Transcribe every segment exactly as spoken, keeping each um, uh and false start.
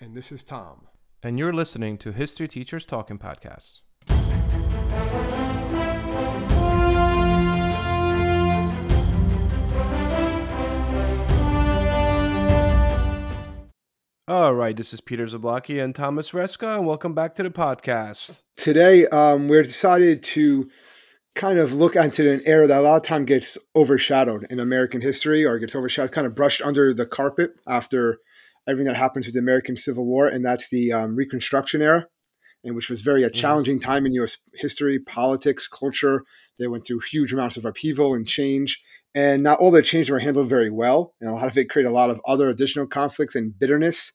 And this is Tom. And you're listening to History Teachers Talking Podcasts. All right, this is Peter Zablocki and Thomas Reska, and welcome back to the podcast. Today, um, we're decided to kind of look into an era that a lot of time gets overshadowed in American history, or gets overshadowed, kind of brushed under the carpet after everything that happens with the American Civil War, and that's the um, Reconstruction era, and which was very a challenging time in U S history, politics, culture. They went through huge amounts of upheaval and change, and not all the changes were handled very well. And a lot of it created a lot of other additional conflicts and bitterness,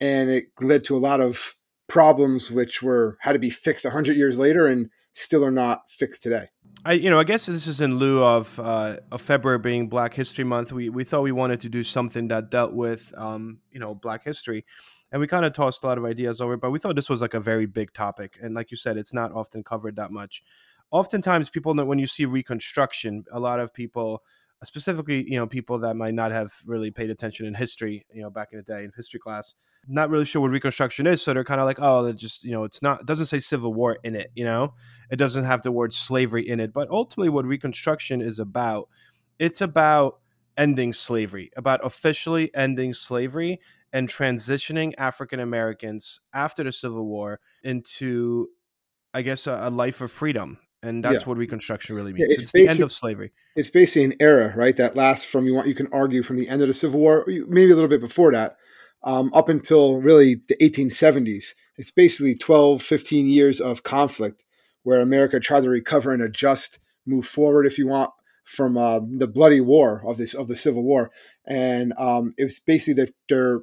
and it led to a lot of problems which were had to be fixed one hundred years later and still are not fixed today. I, you know, I guess this is in lieu of, uh, of February being Black History Month. We we thought we wanted to do something that dealt with, um, you know, Black history, and we kind of tossed a lot of ideas over. But we thought this was like a very big topic, and like you said, it's not often covered that much. Oftentimes, people know when you see Reconstruction, a lot of people, specifically, you know, people that might not have really paid attention in history, you know, back in the day in history class, not really sure what Reconstruction is. So they're kind of like, oh, they're just, you know, it's not, it doesn't say Civil War in it, you know, it doesn't have the word slavery in it. But ultimately what Reconstruction is about, it's about ending slavery, about officially ending slavery and transitioning African Americans after the Civil War into, I guess, a, a life of freedom. And that's yeah. what Reconstruction really means. Yeah, it's it's the end of slavery. It's basically an era, right, that lasts from, you want you can argue, from the end of the Civil War, maybe a little bit before that, um, up until really the eighteen seventies. It's basically twelve, fifteen years of conflict where America tried to recover and adjust, move forward, if you want, from uh, the bloody war of this of the Civil War. And um, it was basically that there,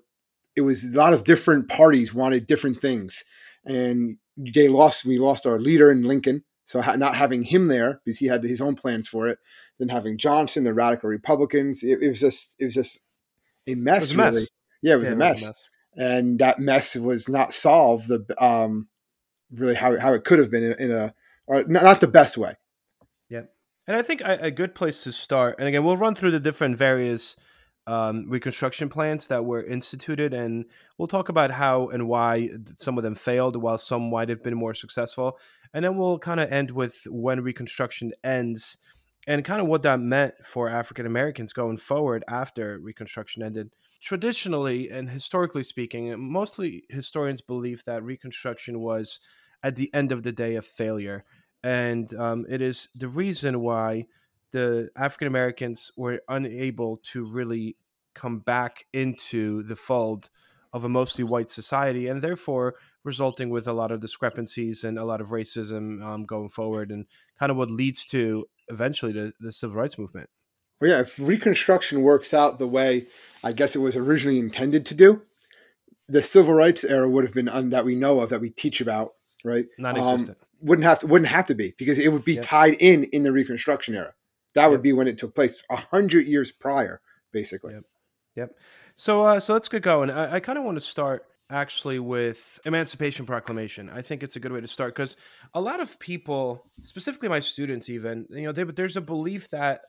it was a lot of different parties wanted different things, and they lost. We lost our leader in Lincoln. So not having him there, because he had his own plans for it, then having Johnson, the radical Republicans, it, it was just it was just a mess. It was a mess. Really. Yeah, it was, yeah, a, mess. It was a mess, and that mess was not solved the um, really how how it could have been in, in a or not, not the best way. Yeah, and I think a, a good place to start, and again, we'll run through the different various um, Reconstruction plans that were instituted, and we'll talk about how and why some of them failed, while some might have been more successful. And then we'll kind of end with when Reconstruction ends and kind of what that meant for African Americans going forward after Reconstruction ended. Traditionally and historically speaking, mostly historians believe that Reconstruction was, at the end of the day, a failure. And um, it is the reason why the African Americans were unable to really come back into the fold of a mostly white society, and therefore resulting with a lot of discrepancies and a lot of racism um, going forward, and kind of what leads to eventually the, the civil rights movement. Well, yeah, if Reconstruction works out the way I guess it was originally intended to do, the civil rights era would have been un- that we know of, that we teach about, right? Non-existent. Um, wouldn't have to, wouldn't have to be, because it would be yeah. tied in in the Reconstruction era. That yeah. would be when it took place, a hundred years prior, basically. Yep. yep. So, uh, so let's get going. I, I kind of want to start actually with Emancipation Proclamation. I think it's a good way to start, because a lot of people, specifically my students, even, you know, they, but there's a belief that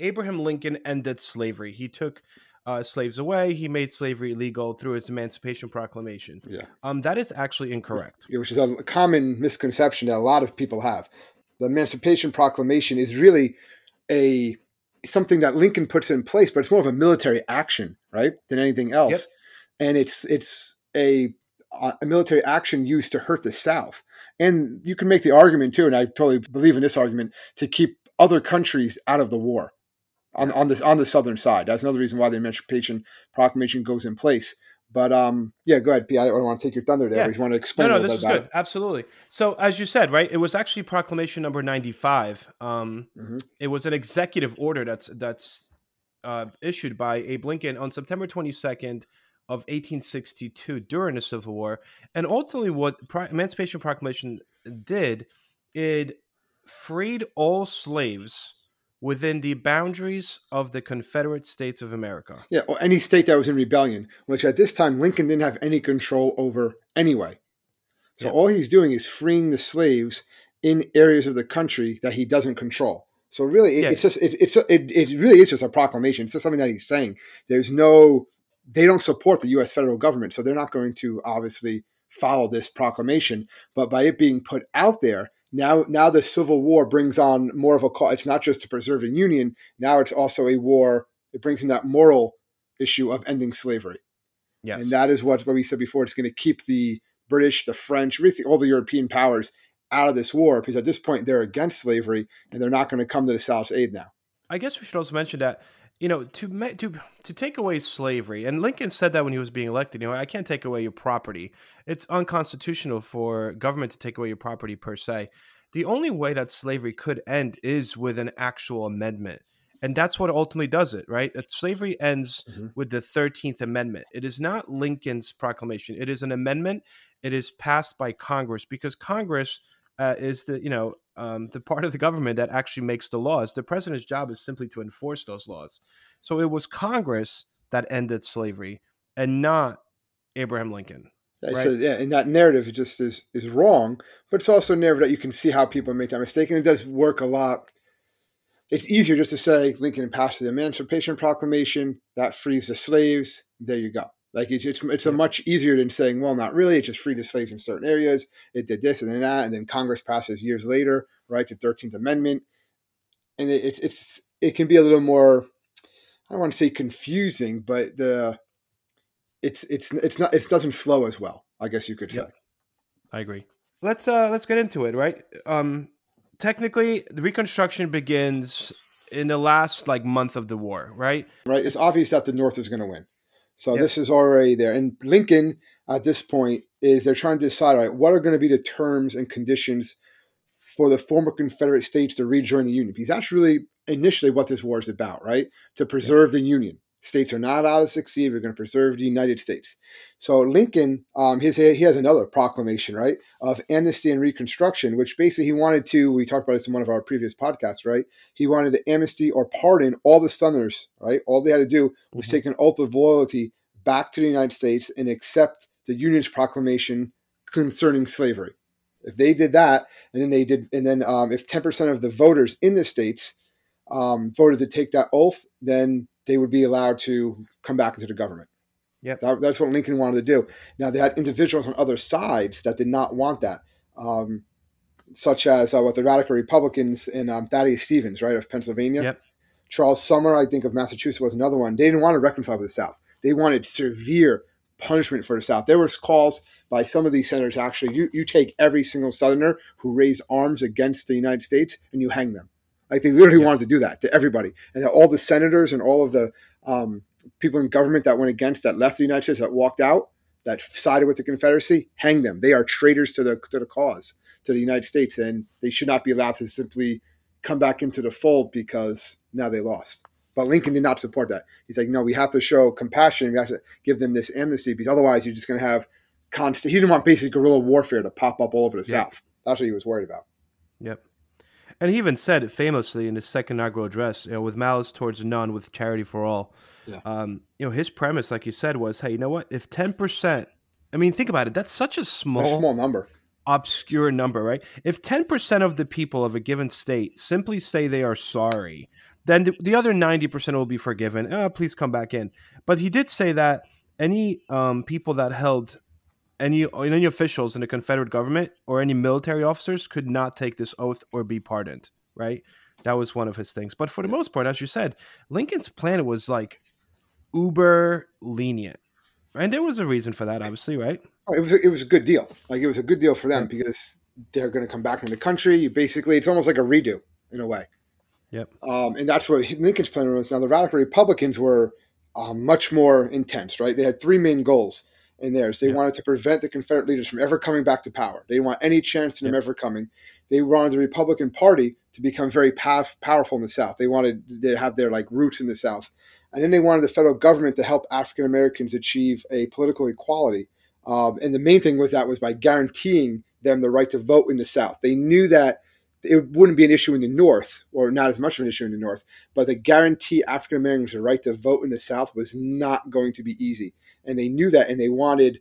Abraham Lincoln ended slavery. He took uh, slaves away. He made slavery illegal through his Emancipation Proclamation. Yeah, um, that is actually incorrect. Which is a common misconception that a lot of people have. The Emancipation Proclamation is really a something that Lincoln puts in place, but it's more of a military action, right, than anything else. Yep. And it's it's a a military action used to hurt the South. And you can make the argument too, and I totally believe in this argument, to keep other countries out of the war on on this on the southern side. That's another reason why the Emancipation Proclamation goes in place. But um, yeah, go ahead, P. I don't want to take your thunder there. Yeah. You want to explain? No, no, a little this bit is about good. It. Absolutely. So, as you said, right, it was actually Proclamation Number ninety-five. Um, mm-hmm. It was an executive order that's that's uh, issued by Abe Lincoln on September twenty-second, of eighteen sixty-two during the Civil War. And ultimately what Pro- Emancipation Proclamation did, it freed all slaves within the boundaries of the Confederate States of America. Yeah, or any state that was in rebellion, which at this time Lincoln didn't have any control over anyway. So yeah. all he's doing is freeing the slaves in areas of the country that he doesn't control. So really, it, yeah. it's just it, it's it, it really is just a proclamation. It's just something that he's saying. There's no, they don't support the U S federal government, so they're not going to obviously follow this proclamation. But by it being put out there, Now, now the Civil War brings on more of a call. It's not just to preserve a union. Now it's also a war. It brings in that moral issue of ending slavery. Yes. And that is what, what we said before. It's going to keep the British, the French, basically all the European powers out of this war, because at this point they're against slavery and they're not going to come to the South's aid now. I guess we should also mention that, you know, to to to take away slavery, and Lincoln said that when he was being elected, you know, I can't take away your property. It's unconstitutional for government to take away your property per se. The only way that slavery could end is with an actual amendment. And that's what ultimately does it, right? That slavery ends mm-hmm. with the thirteenth Amendment. It is not Lincoln's proclamation. It is an amendment. It is passed by Congress, because Congress uh, is the, you know, Um, the part of the government that actually makes the laws. The president's job is simply to enforce those laws. So it was Congress that ended slavery and not Abraham Lincoln. Right? So, yeah, and that narrative just is, is wrong, but it's also a narrative that you can see how people make that mistake, and it does work a lot. It's easier just to say Lincoln passed the Emancipation Proclamation, that frees the slaves, there you go. Like it's it's, it's a much easier than saying, well, not really. It just freed the slaves in certain areas. It did this and then that, and then Congress passes years later, right, the thirteenth Amendment, and it, it's it's it can be a little more, I don't want to say confusing, but the it's it's it's not it doesn't flow as well, I guess you could say. Yep. I agree. Let's uh let's get into it, right? Um, technically, the Reconstruction begins in the last like month of the war, right? Right. It's obvious that the North is going to win. So yep. this is already there. And Lincoln, at this point, is they're trying to decide, all right, what are going to be the terms and conditions for the former Confederate states to rejoin the Union? Because that's really initially what this war is about, right? To preserve yep. the Union. States are not out to succeed. We're going to preserve the United States. So Lincoln, um, his, he has another proclamation, right, of amnesty and reconstruction, which basically he wanted to, we talked about this in one of our previous podcasts, right? He wanted to amnesty or pardon all the Southerners, right? All they had to do was mm-hmm. take an oath of loyalty back to the United States and accept the Union's proclamation concerning slavery. If they did that, and then they did, and then um, if ten percent of the voters in the states um, voted to take that oath, then they would be allowed to come back into the government. Yep. That, that's what Lincoln wanted to do. Now, they had individuals on other sides that did not want that, um, such as uh, what the radical Republicans and um, Thaddeus Stevens, right, of Pennsylvania. Yep. Charles Sumner, I think, of Massachusetts was another one. They didn't want to reconcile with the South. They wanted severe punishment for the South. There were calls by some of these senators, actually, you, you take every single Southerner who raised arms against the United States and you hang them. Like they literally yeah. wanted to do that to everybody. And all the senators and all of the um, people in government that went against, that left the United States, that walked out, that sided with the Confederacy, hang them. They are traitors to the to the cause, to the United States. And they should not be allowed to simply come back into the fold because now they lost. But Lincoln did not support that. He's like, no, we have to show compassion. We have to give them this amnesty, because otherwise you're just going to have constant – he didn't want basic guerrilla warfare to pop up all over the yeah. South. That's what he was worried about. Yep. And he even said it famously in his second inaugural address, you know, with malice towards none, with charity for all. Yeah. Um, you know, his premise, like you said, was, hey, you know what? If ten percent, I mean, think about it. That's such a small, a small number, obscure number, right? If ten percent of the people of a given state simply say they are sorry, then the, the other ninety percent will be forgiven. Oh, please come back in. But he did say that any um, people that held Any any officials in the Confederate government or any military officers could not take this oath or be pardoned, right? That was one of his things. But for the most part, as you said, Lincoln's plan was like uber lenient. And there was a reason for that, obviously, right? Oh, it was a, it was a good deal. Like it was a good deal for them yeah. because they're going to come back in the country. You basically, it's almost like a redo in a way. Yep. Um, and that's what Lincoln's plan was. Now, the radical Republicans were uh, much more intense, right? They had three main goals. In theirs. They yeah. wanted to prevent the Confederate leaders from ever coming back to power. They didn't want any chance in yeah. them ever coming. They wanted the Republican Party to become very pow- powerful in the South. They wanted to have their like roots in the South. And then they wanted the federal government to help African Americans achieve a political equality. Um, and the main thing was that was by guaranteeing them the right to vote in the South. They knew that it wouldn't be an issue in the North, or not as much of an issue in the North, but the guarantee African Americans the right to vote in the South was not going to be easy. And they knew that, and they wanted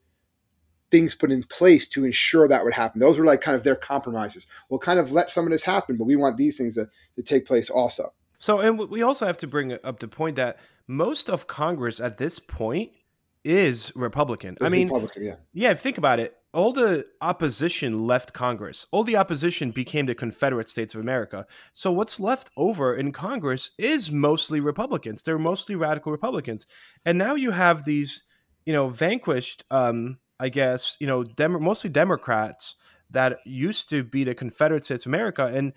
things put in place to ensure that would happen. Those were like kind of their compromises. We'll kind of let some of this happen, but we want these things to, to take place also. So, and we also have to bring up the point that most of Congress at this point is Republican. It's I mean, Republican, yeah. yeah, think about it. All the opposition left Congress. All the opposition became the Confederate States of America. So what's left over in Congress is mostly Republicans. They're mostly radical Republicans. And now you have these, you know, vanquished, um, I guess, you know, dem- mostly Democrats that used to be the Confederate States of America. And,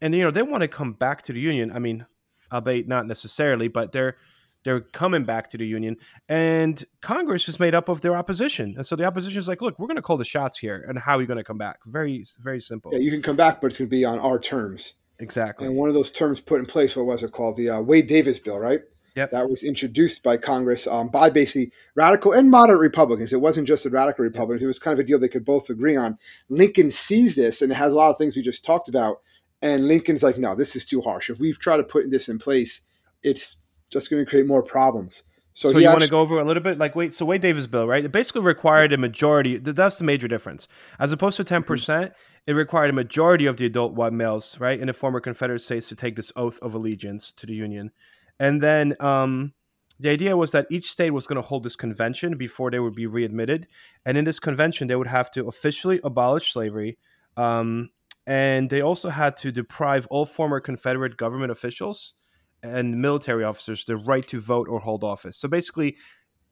and you know, they want to come back to the Union. I mean, albeit not necessarily, but they're They're coming back to the Union, and Congress is made up of their opposition. And so the opposition is like, look, we're going to call the shots here. And how are you going to come back? Very, very simple. Yeah, you can come back, but it's going to be on our terms. Exactly. And one of those terms put in place, what was it called? The uh, Wade Davis Bill, right? Yep. That was introduced by Congress um, by basically radical and moderate Republicans. It wasn't just the radical Republicans. It was kind of a deal they could both agree on. Lincoln sees this, and it has a lot of things we just talked about. And Lincoln's like, no, this is too harsh. If we try to put this in place, it's just going to create more problems. So, so you actually, want to go over a little bit? Like, wait, so Wade Davis Bill, right? It basically required a majority. That's the major difference. As opposed to ten percent, mm-hmm. It required a majority of the adult white males, right, in the former Confederate States to take this oath of allegiance to the Union. And then um, the idea was that each state was going to hold this convention before they would be readmitted. And in this convention, they would have to officially abolish slavery. Um, and they also had to deprive all former Confederate government officials and military officers the right to vote or hold office. So basically,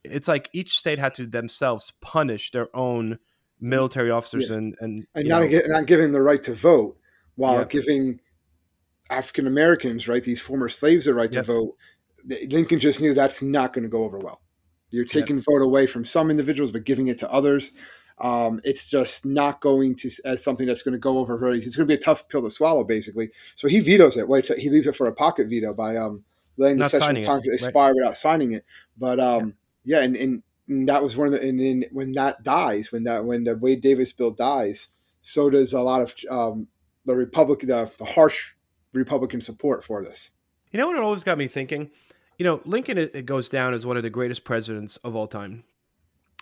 it's like each state had to themselves punish their own military officers yeah. and and, and not, not giving the right to vote while yeah. giving African Americans, right, these former slaves, the right yeah. to vote. Lincoln just knew that's not going to go over well. You're taking yeah. vote away from some individuals, but giving it to others. Um, it's just not going to as something that's going to go over very. It's going to be a tough pill to swallow, basically. So he vetoes it. Wait, he leaves it for a pocket veto by um, letting not the session of Congress it, expire right. without signing it. But um, yeah, yeah and, and, and that was one of the. And then when that dies, when that when the Wade Davis bill dies, so does a lot of um, the Republican, the, the harsh Republican support for this. You know what? It always got me thinking. You know, Lincoln it goes down as one of the greatest presidents of all time.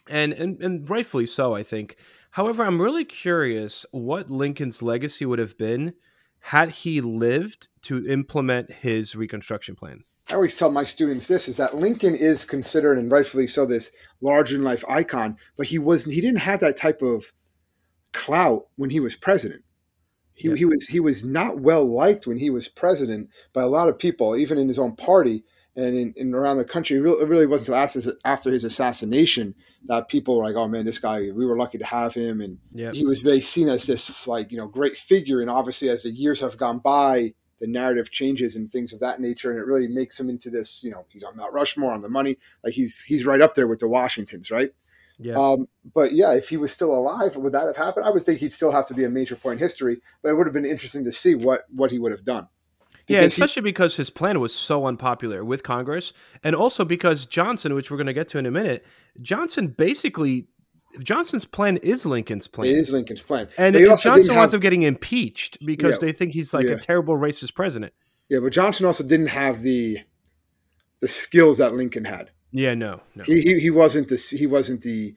And, and and rightfully so, I think. However, I'm really curious what Lincoln's legacy would have been had he lived to implement his Reconstruction plan. I always tell my students this, is that Lincoln is considered, and rightfully so, this larger-than-life icon, but he wasn't. He didn't have that type of clout when he was president. He, yeah. he was he was not well-liked when he was president by a lot of people, even in his own party. And in, in around the country, it really wasn't until after his assassination that people were like, oh, man, this guy, we were lucky to have him. And yep. he was very seen as this, like, you know, great figure. And obviously, as the years have gone by, the narrative changes and things of that nature. And it really makes him into this, you know, he's on Mount Rushmore, on the money. Like, he's he's right up there with the Washingtons, right? Yeah. Um, but, yeah, if he was still alive, would that have happened? I would think he'd still have to be a major point in history. But it would have been interesting to see what, what he would have done. Because yeah, especially he, because his plan was so unpopular with Congress, and also because Johnson, which we're going to get to in a minute, Johnson basically, Johnson's plan is Lincoln's plan. It is Lincoln's plan. And if Johnson winds up getting impeached because yeah, they think he's like yeah. a terrible racist president. Yeah, but Johnson also didn't have the the skills that Lincoln had. Yeah, no, no. He he, he wasn't the he wasn't the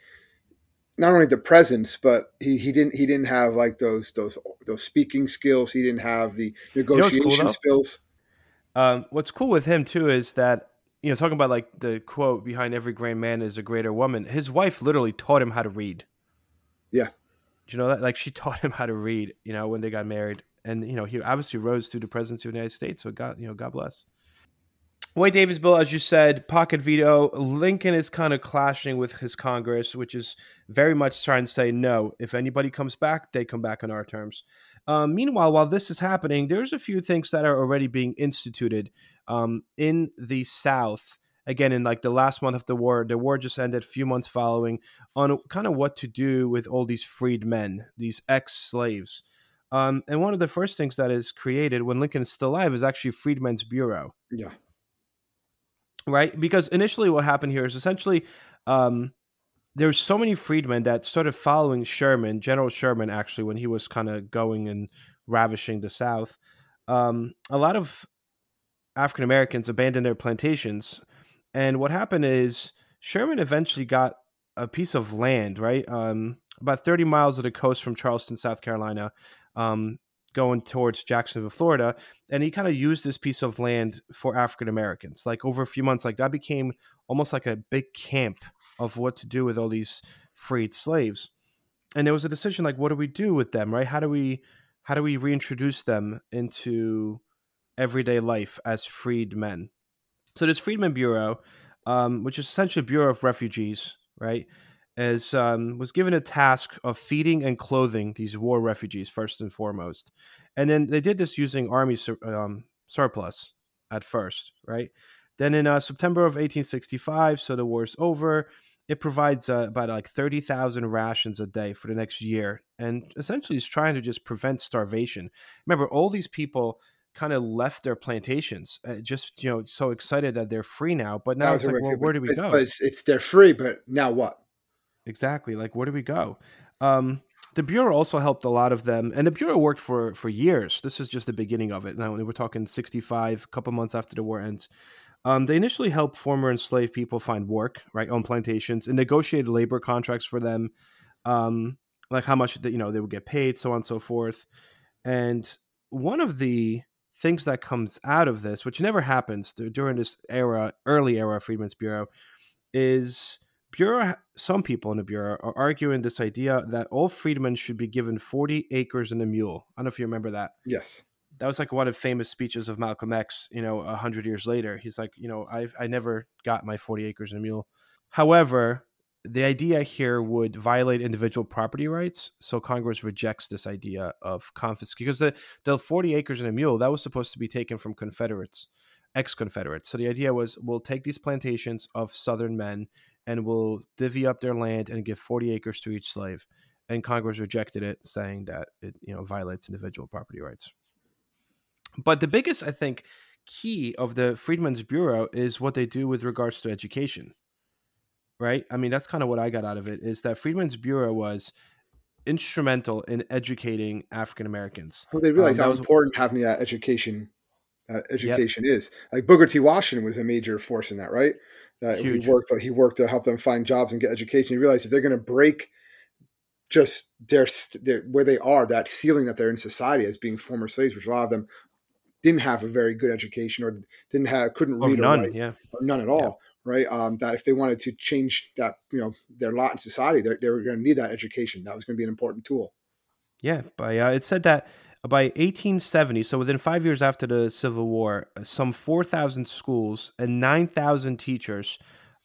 not only the presence, but he, he didn't he didn't have like those those those speaking skills. He didn't have the negotiation you know what's cool, skills. Um, what's cool with him too is that, you know, talking about like the quote behind every great man is a greater woman. His wife literally taught him how to read. Yeah, do you know that? Like she taught him how to read. You know, when they got married, and you know he obviously rose through the presidency of the United States. So God, you know, God bless. Wade Davis Bill, as you said, pocket veto. Lincoln is kind of clashing with his Congress, which is very much trying to say, no, if anybody comes back, they come back on our terms. Um, meanwhile, while this is happening, there's a few things that are already being instituted um, in the South. Again, in like the last month of the war, the war just ended a few months following on kind of what to do with all these freed men, these ex-slaves. Um, and one of the first things that is created when Lincoln is still alive is actually Freedmen's Bureau. Yeah. right? Because initially what happened here is essentially um, there's so many freedmen that started following Sherman, General Sherman, actually, when he was kind of going and ravishing the South. Um, a lot of African-Americans abandoned their plantations. And what happened is Sherman eventually got a piece of land, right? Um, about thirty miles of the coast from Charleston, South Carolina, um, going towards Jacksonville, Florida. And he kind of used this piece of land for African-Americans, like over a few months, like that became almost like a big camp of what to do with all these freed slaves. And there was a decision, like, what do we do with them, right? How do we, how do we reintroduce them into everyday life as freed men? So this Freedmen's Bureau, um, which is essentially a Bureau of Refugees, right, is um, was given a task of feeding and clothing these war refugees first and foremost, and then they did this using army sur- um, surplus at first, right? Then in uh, September of eighteen sixty-five, so the war's over, it provides uh, about like thirty thousand rations a day for the next year, and essentially is trying to just prevent starvation. Remember, all these people kind of left their plantations, uh, just, you know, so excited that they're free now. But now it's like, well, where do we go? But it's, it's they're free, but now what? Exactly. Like, where do we go? Um, the Bureau also helped a lot of them, and the Bureau worked for, for years. This is just the beginning of it. Now, we're talking sixty-five, a couple months after the war ends. Um, they initially helped former enslaved people find work, right, on plantations, and negotiated labor contracts for them, um, like how much, you know, they would get paid, so on and so forth. And one of the things that comes out of this, which never happens during this era, early era of Freedmen's Bureau, is Bureau. Some people in the Bureau are arguing this idea that all freedmen should be given forty acres and a mule. I don't know if you remember that. Yes. That was like one of the famous speeches of Malcolm X, you know, a hundred years later. He's like, you know, I I never got my forty acres and a mule. However, the idea here would violate individual property rights, so Congress rejects this idea of confiscation, because the, the forty acres and a mule, that was supposed to be taken from Confederates, ex-Confederates. So the idea was, we'll take these plantations of Southern men and we'll divvy up their land and give forty acres to each slave. And Congress rejected it, saying that it, you know, violates individual property rights. But the biggest, I think, key of the Freedmen's Bureau is what they do with regards to education. Right? I mean, that's kind of what I got out of it, is that Freedmen's Bureau was instrumental in educating African-Americans. Well, they realized um, how was... important having that education uh, education yep. is. Like Booker T. Washington was a major force in that, right? That he worked, he worked to help them find jobs and get education. He realized if they're going to break just their, their where they are, that ceiling that they're in society as being former slaves, which a lot of them didn't have a very good education or didn't have, couldn't or read none, or write, yeah. or none at all. Yeah. Right, um, that if they wanted to change that, you know, their lot in society, they were going to need that education. That was going to be an important tool. Yeah, by uh, it said that by eighteen seventy, so within five years after the Civil War, some four thousand schools and nine thousand teachers,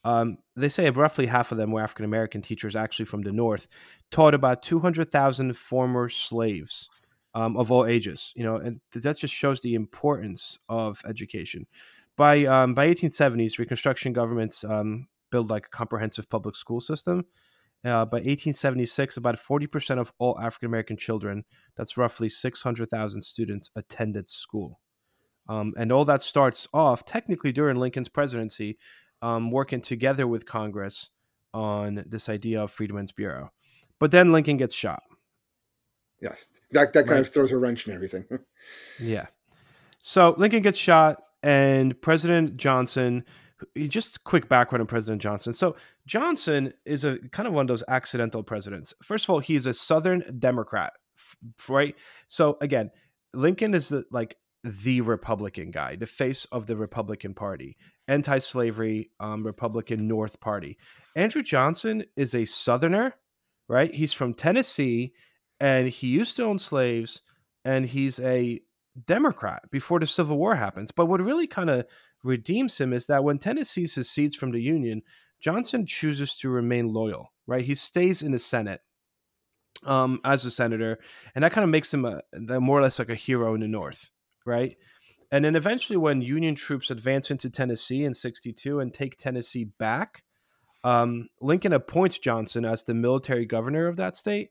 um, they say roughly half of them were African-American teachers, actually from the North, taught about two hundred thousand former slaves um, of all ages. You know, and that just shows the importance of education. By um, by eighteen seventies, Reconstruction governments um, build like a comprehensive public school system. Uh, by eighteen seventy-six, about forty percent of all African-American children, that's roughly six hundred thousand students, attended school. Um, and all that starts off technically during Lincoln's presidency, um, working together with Congress on this idea of Freedmen's Bureau. But then Lincoln gets shot. Yes, that, that kind right. of throws a wrench in everything. Yeah. So Lincoln gets shot. And President Johnson, just quick background on President Johnson. So Johnson is a kind of one of those accidental presidents. First of all, he's a Southern Democrat, right? So again, Lincoln is the, like the Republican guy, the face of the Republican Party, anti-slavery um, Republican North Party. Andrew Johnson is a Southerner, right? He's from Tennessee, and he used to own slaves, and he's a Democrat before the Civil War happens. But what really kind of redeems him is that when Tennessee secedes from the Union, Johnson chooses to remain loyal, right? He stays in the Senate um, as a senator, and that kind of makes him a, a more or less like a hero in the North, right? And then eventually when Union troops advance into Tennessee in sixty-two and take Tennessee back, um, Lincoln appoints Johnson as the military governor of that state.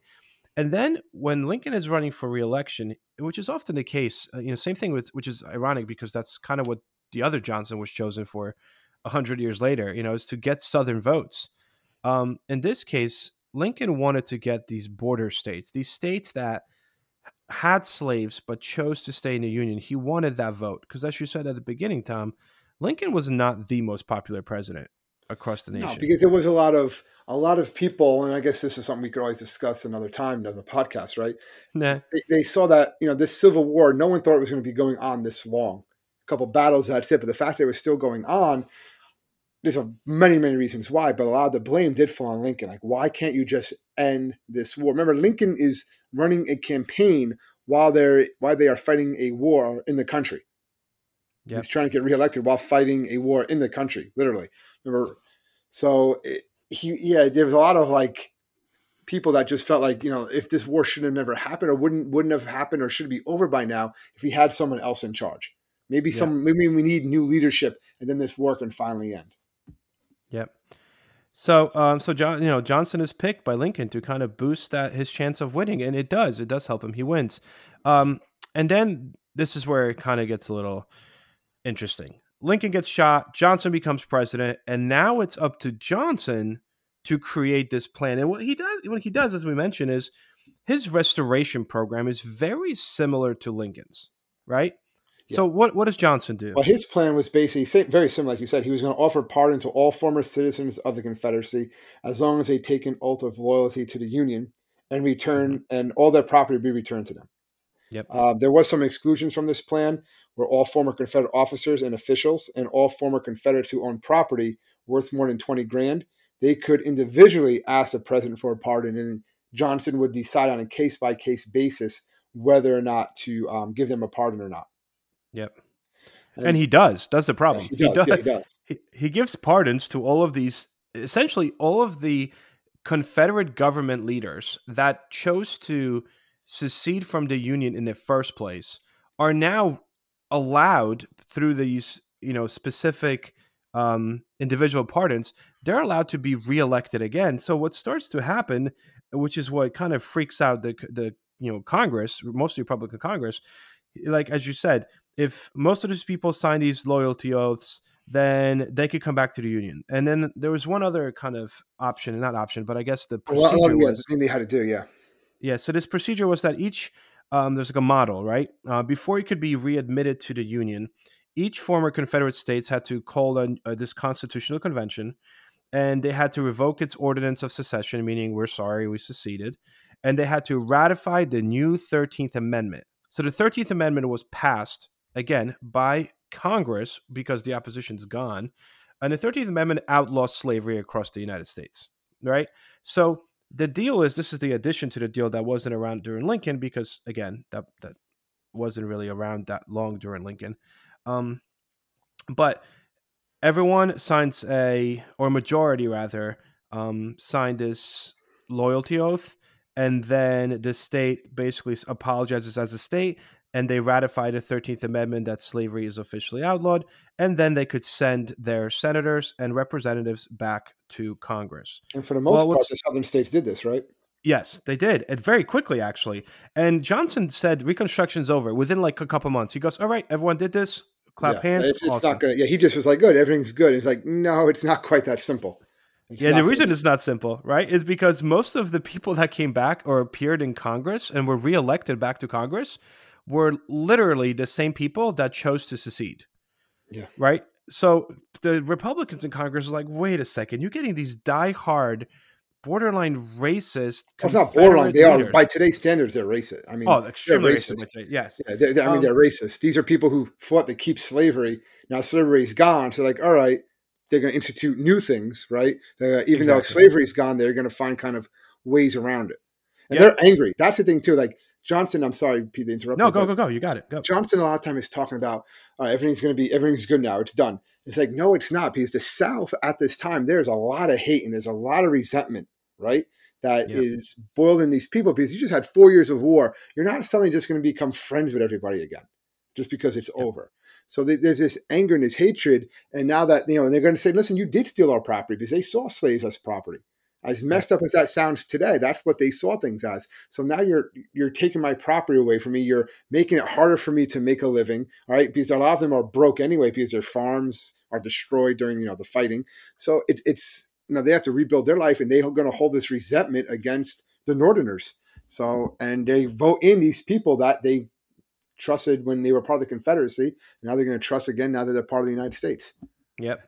And then when Lincoln is running for reelection, which is often the case, you know, same thing with, which is ironic because that's kind of what the other Johnson was chosen for one hundred years later, you know, is to get Southern votes. Um, in this case, Lincoln wanted to get these border states, these states that had slaves but chose to stay in the Union. He wanted that vote because, as you said at the beginning, Tom, Lincoln was not the most popular president across the nation. No, because there was a lot of a lot of people, and I guess this is something we could always discuss another time, another podcast, right? Nah. They, they saw that, you know, this Civil War, no one thought it was going to be going on this long. A couple battles, that's it. But the fact that it was still going on, there's a, many, many reasons why, but a lot of the blame did fall on Lincoln. Like, why can't you just end this war? Remember, Lincoln is running a campaign while they're while they are fighting a war in the country. Yep. He's trying to get reelected while fighting a war in the country, literally. Remember, so it, he, yeah, there was a lot of like people that just felt like, you know, if this war should have never happened, or wouldn't wouldn't have happened, or should be over by now if we had someone else in charge. Maybe yeah. some, maybe we need new leadership, and then this war can finally end. Yep. So, um, so John, you know, Johnson is picked by Lincoln to kind of boost that his chance of winning, and it does. It does help him. He wins. Um, and then this is where it kind of gets a little interesting. Lincoln gets shot. Johnson becomes president, and now it's up to Johnson to create this plan. And what he does, what he does, as we mentioned, is his restoration program is very similar to Lincoln's, right? Yeah. So what, what does Johnson do? Well, his plan was basically very similar. Like you said, he was going to offer pardon to all former citizens of the Confederacy as long as they take an oath of loyalty to the Union and return, mm-hmm. and all their property would be returned to them. Yep. Uh, there was some exclusions from this plan where all former Confederate officers and officials and all former Confederates who owned property worth more than twenty grand, they could individually ask the president for a pardon, and Johnson would decide on a case-by-case basis whether or not to um, give them a pardon or not. Yep. And, and he does. That's the problem. Yeah, he, does, he, does, yeah, he, does. He, he gives pardons to all of these, essentially all of the Confederate government leaders that chose to secede from the Union in the first place are now allowed through these, you know, specific um, individual pardons. They're allowed to be reelected again. So what starts to happen, which is what kind of freaks out the, the you know, Congress, mostly Republican Congress, like, as you said, if most of these people sign these loyalty oaths, then they could come back to the Union. And then there was one other kind of option, not option, but I guess the procedure well, yeah, was... the thing they had to do, yeah. Yeah, so this procedure was that each, um, there's like a model, right? Uh, before you could be readmitted to the Union, each former Confederate states had to call on uh, this constitutional convention, and they had to revoke its ordinance of secession, meaning we're sorry, we seceded, and they had to ratify the new thirteenth Amendment. So the thirteenth Amendment was passed, again, by Congress because the opposition's gone. And the thirteenth Amendment outlawed slavery across the United States, right? So the deal is, this is the addition to the deal that wasn't around during Lincoln because, again, that, that wasn't really around that long during Lincoln. Um, but everyone signs a, or majority rather, um, signed this loyalty oath. And then the state basically apologizes as a state, and they ratify the thirteenth Amendment that slavery is officially outlawed. And then they could send their senators and representatives back to Congress. And for the most well, part, the Southern states did this, right? Yes, they did. And very quickly, actually. And Johnson said Reconstruction's over within like a couple months. He goes, all right, everyone did this. Clap yeah, hands. It's, it's awesome. Not good. Yeah, he just was like, good, everything's good. He's like, no, it's not quite that simple. It's yeah, the reason it's not simple, right, is because most of the people that came back or appeared in Congress and were reelected back to Congress were literally the same people that chose to secede, yeah, right? So the Republicans in Congress are like, wait a second, you're getting these diehard, borderline racist Confederate It's not borderline. They leaders. Are, by today's standards, they're racist. I mean, oh, extremely racist. racist. Yes. Yeah, they're, they're, I mean, um, they're racist. These are people who fought to keep slavery. Now slavery's gone, so like, all right. They're going to institute new things, right? Uh, even exactly. though slavery's gone, they're going to find kind of ways around it. And yep. they're angry. That's the thing, too. Like, Johnson, I'm sorry, Pete, to interrupt. No, go, go, go. You got it. Go. Johnson, a lot of time, is talking about uh, everything's going to be, everything's good now. It's done. It's like, no, it's not. Because the South at this time, there's a lot of hate and there's a lot of resentment, right? That yep. is boiled in these people because you just had four years of war. You're not suddenly just going to become friends with everybody again just because it's yep. over. So there's this anger and this hatred, and now that, you know, and they're going to say, listen, you did steal our property because they saw slaves as property. As messed up as that sounds today, that's what they saw things as. So now you're you're taking my property away from me. You're making it harder for me to make a living, all right? Because a lot of them are broke anyway because their farms are destroyed during, you know, the fighting. So it, it's, you know, they have to rebuild their life, and they're going to hold this resentment against the Northerners. So, and they vote in these people that they trusted when they were part of the Confederacy. Now they're going to trust again now that they're part of the United States. Yep.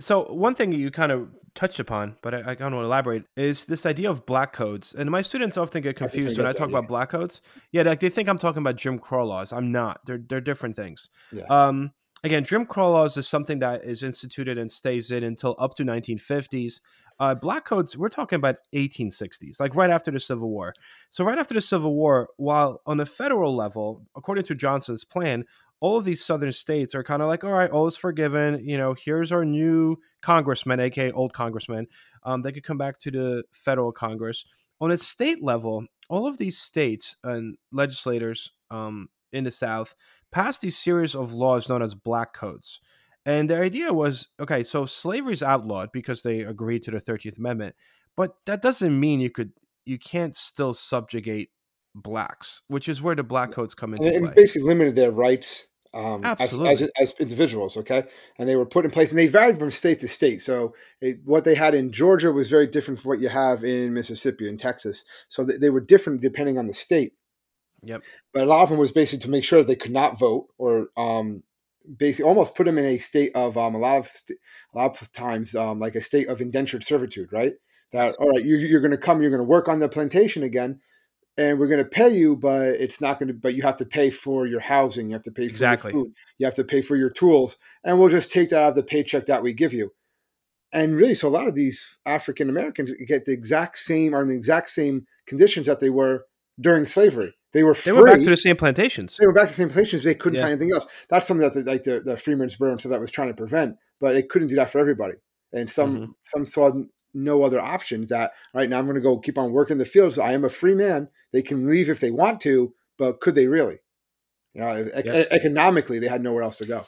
So one thing you kind of touched upon, but I, I kind of want to elaborate, is this idea of black codes. And my students often get confused I when I talk that, yeah. about black codes. Yeah, like they think I'm talking about Jim Crow laws. I'm not. They're they're different things. Yeah. Um, again, Jim Crow laws is something that is instituted and stays in until up to nineteen fifties. Uh, black codes, we're talking about eighteen sixties, like right after the Civil War. So right after the Civil War, while on a federal level, according to Johnson's plan, all of these southern states are kind of like, all right, all is forgiven. You know, here's our new congressman, aka old congressman. Um, they could come back to the federal Congress. On a state level, all of these states and legislators um, in the South passed these series of laws known as black codes. And their idea was, okay, so slavery's outlawed because they agreed to the thirteenth Amendment, but that doesn't mean you could, you can't still subjugate blacks, which is where the black codes come into and, play. It basically limited their rights. Um, as, as, as individuals, okay? And they were put in place, and they varied from state to state. So it, what they had in Georgia was very different from what you have in Mississippi and Texas. So th- they were different depending on the state. Yep. But a lot of them was basically to make sure that they could not vote, or um, basically almost put them in a state of um, a lot of st- a lot of times um, like a state of indentured servitude, right? That, all right, you, you're going to come, you're going to work on the plantation again, and we're going to pay you, but it's not going to, but you have to pay for your housing. You have to pay for exactly. your food. You have to pay for your tools. And we'll just take that out of the paycheck that we give you. And really, so a lot of these African Americans get the exact same, are in the exact same conditions that they were during slavery. They were free. They were back to the same plantations. They were back to the same plantations. They couldn't yeah. find anything else. That's something that the, like the, the Freedmen's Bureau and so that was trying to prevent, but they couldn't do that for everybody. And some, mm-hmm. some saw no other options that, all right, now I'm going to go keep on working the fields. I am a free man. They can leave if they want to, but could they really? You know, e- yeah. economically, they had nowhere else to go.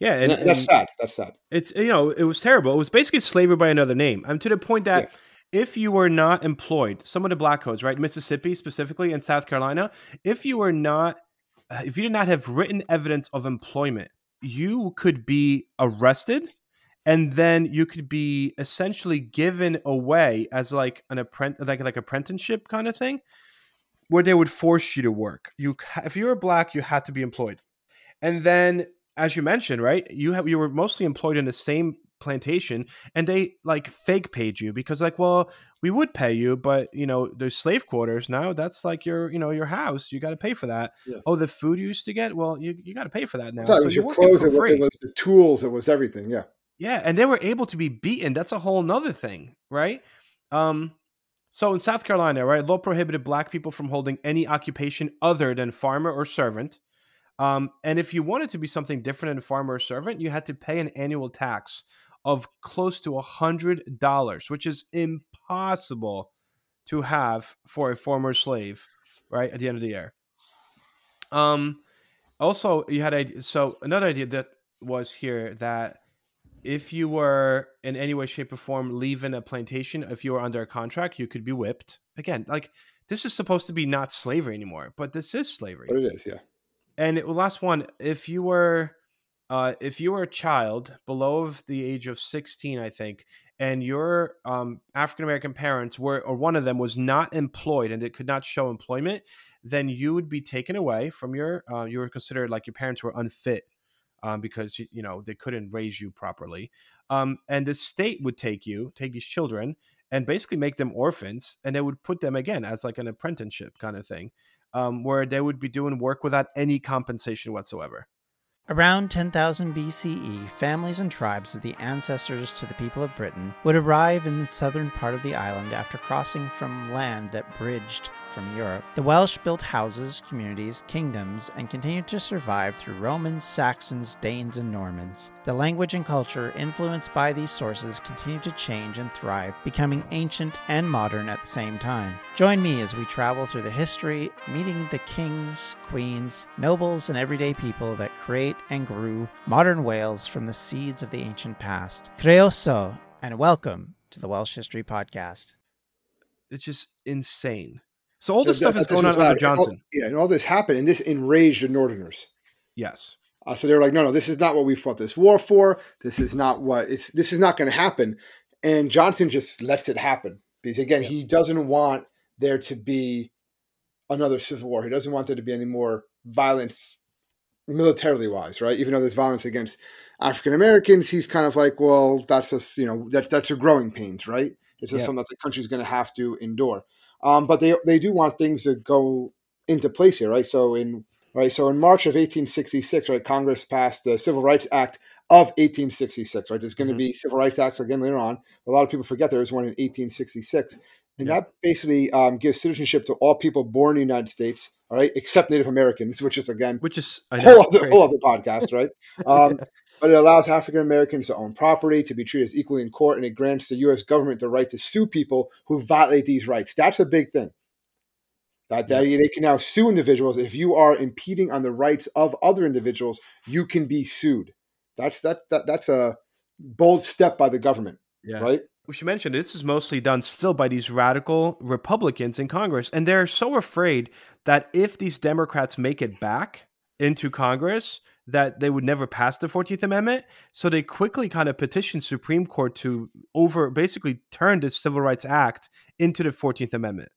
Yeah. And, and that's and sad. That's sad. It's, you know, it was terrible. It was basically slavery by another name. I'm to the point that yeah. if you were not employed, some of the black codes, right? Mississippi specifically and South Carolina, if you were not, if you did not have written evidence of employment, you could be arrested. And then you could be essentially given away as like an apprentice, like like apprenticeship kind of thing, where they would force you to work. You, if you were black, you had to be employed. And then, as you mentioned, right, you have you were mostly employed in the same plantation, and they like fake paid you because like, well, we would pay you, but you know, there's slave quarters now. That's like your, you know, your house. You got to pay for that. Yeah. Oh, the food you used to get. Well, you you got to pay for that now. So it was so your clothes. It was, it was the tools. It was everything. Yeah. Yeah, and they were able to be beaten. That's a whole nother thing, right? Um, so in South Carolina, right, law prohibited black people from holding any occupation other than farmer or servant. Um, and if you wanted to be something different than farmer or servant, you had to pay an annual tax of close to one hundred dollars, which is impossible to have for a former slave, right, at the end of the year. Um, also, you had a, so another idea that was here that if you were in any way, shape, or form leaving a plantation, if you were under a contract, you could be whipped. Again, like this is supposed to be not slavery anymore, but this is slavery. But it is, yeah. And it, last one, if you were, uh, if you were a child below of the age of sixteen, I think, and your um, African American parents were, or one of them was not employed, and it could not show employment, then you would be taken away from your. Uh, you were considered like your parents were unfit. Um, because, you know, they couldn't raise you properly. Um, and the state would take you, take these children and basically make them orphans. And they would put them again as like an apprenticeship kind of thing, um, where they would be doing work without any compensation whatsoever. Around ten thousand B C E, families and tribes of the ancestors to the people of Britain would arrive in the southern part of the island after crossing from land that bridged from Europe. The Welsh built houses, communities, kingdoms, and continued to survive through Romans, Saxons, Danes, and Normans. The language and culture influenced by these sources continued to change and thrive, becoming ancient and modern at the same time. Join me as we travel through the history, meeting the kings, queens, nobles, and everyday people that create and grew modern Wales from the seeds of the ancient past. Creoso, and welcome to the Welsh History Podcast. It's just insane. So all this that, stuff that, is going on under Johnson. All, yeah, and all this happened, and this enraged the Northerners. Yes. Uh, so they were like, no, no, this is not what we fought this war for. This is not what it's, this is not going to happen. And Johnson just lets it happen because, again, he doesn't want there to be another civil war. He doesn't want there to be any more violence militarily wise, right? Even though there's violence against African-Americans, he's kind of like, well, that's us, you know, that, that's a growing pains, right? It's just yeah. something that the country's going to have to endure. Um, but they they do want things to go into place here, right? So in right, so in March of eighteen sixty-six, right, Congress passed the Civil Rights Act of eighteen sixty-six, right? There's going to mm-hmm. be Civil Rights Acts again later on. A lot of people forget there was one in eighteen sixty-six. And yeah. that basically um, gives citizenship to all people born in the United States, all right, except Native Americans, which is, again, which is a whole other, whole other podcast, right? Um, but it allows African Americans to own property, to be treated as equally in court, and it grants the U S government the right to sue people who violate these rights. That's a big thing. That, that yeah. they can now sue individuals. If you are impeding on the rights of other individuals, you can be sued. That's that, that that's a bold step by the government, yeah. right? Which you mentioned, this is mostly done still by these radical Republicans in Congress. And they're so afraid that if these Democrats make it back into Congress, that they would never pass the fourteenth Amendment. So they quickly kind of petitioned Supreme Court to over basically turn this Civil Rights Act into the fourteenth Amendment.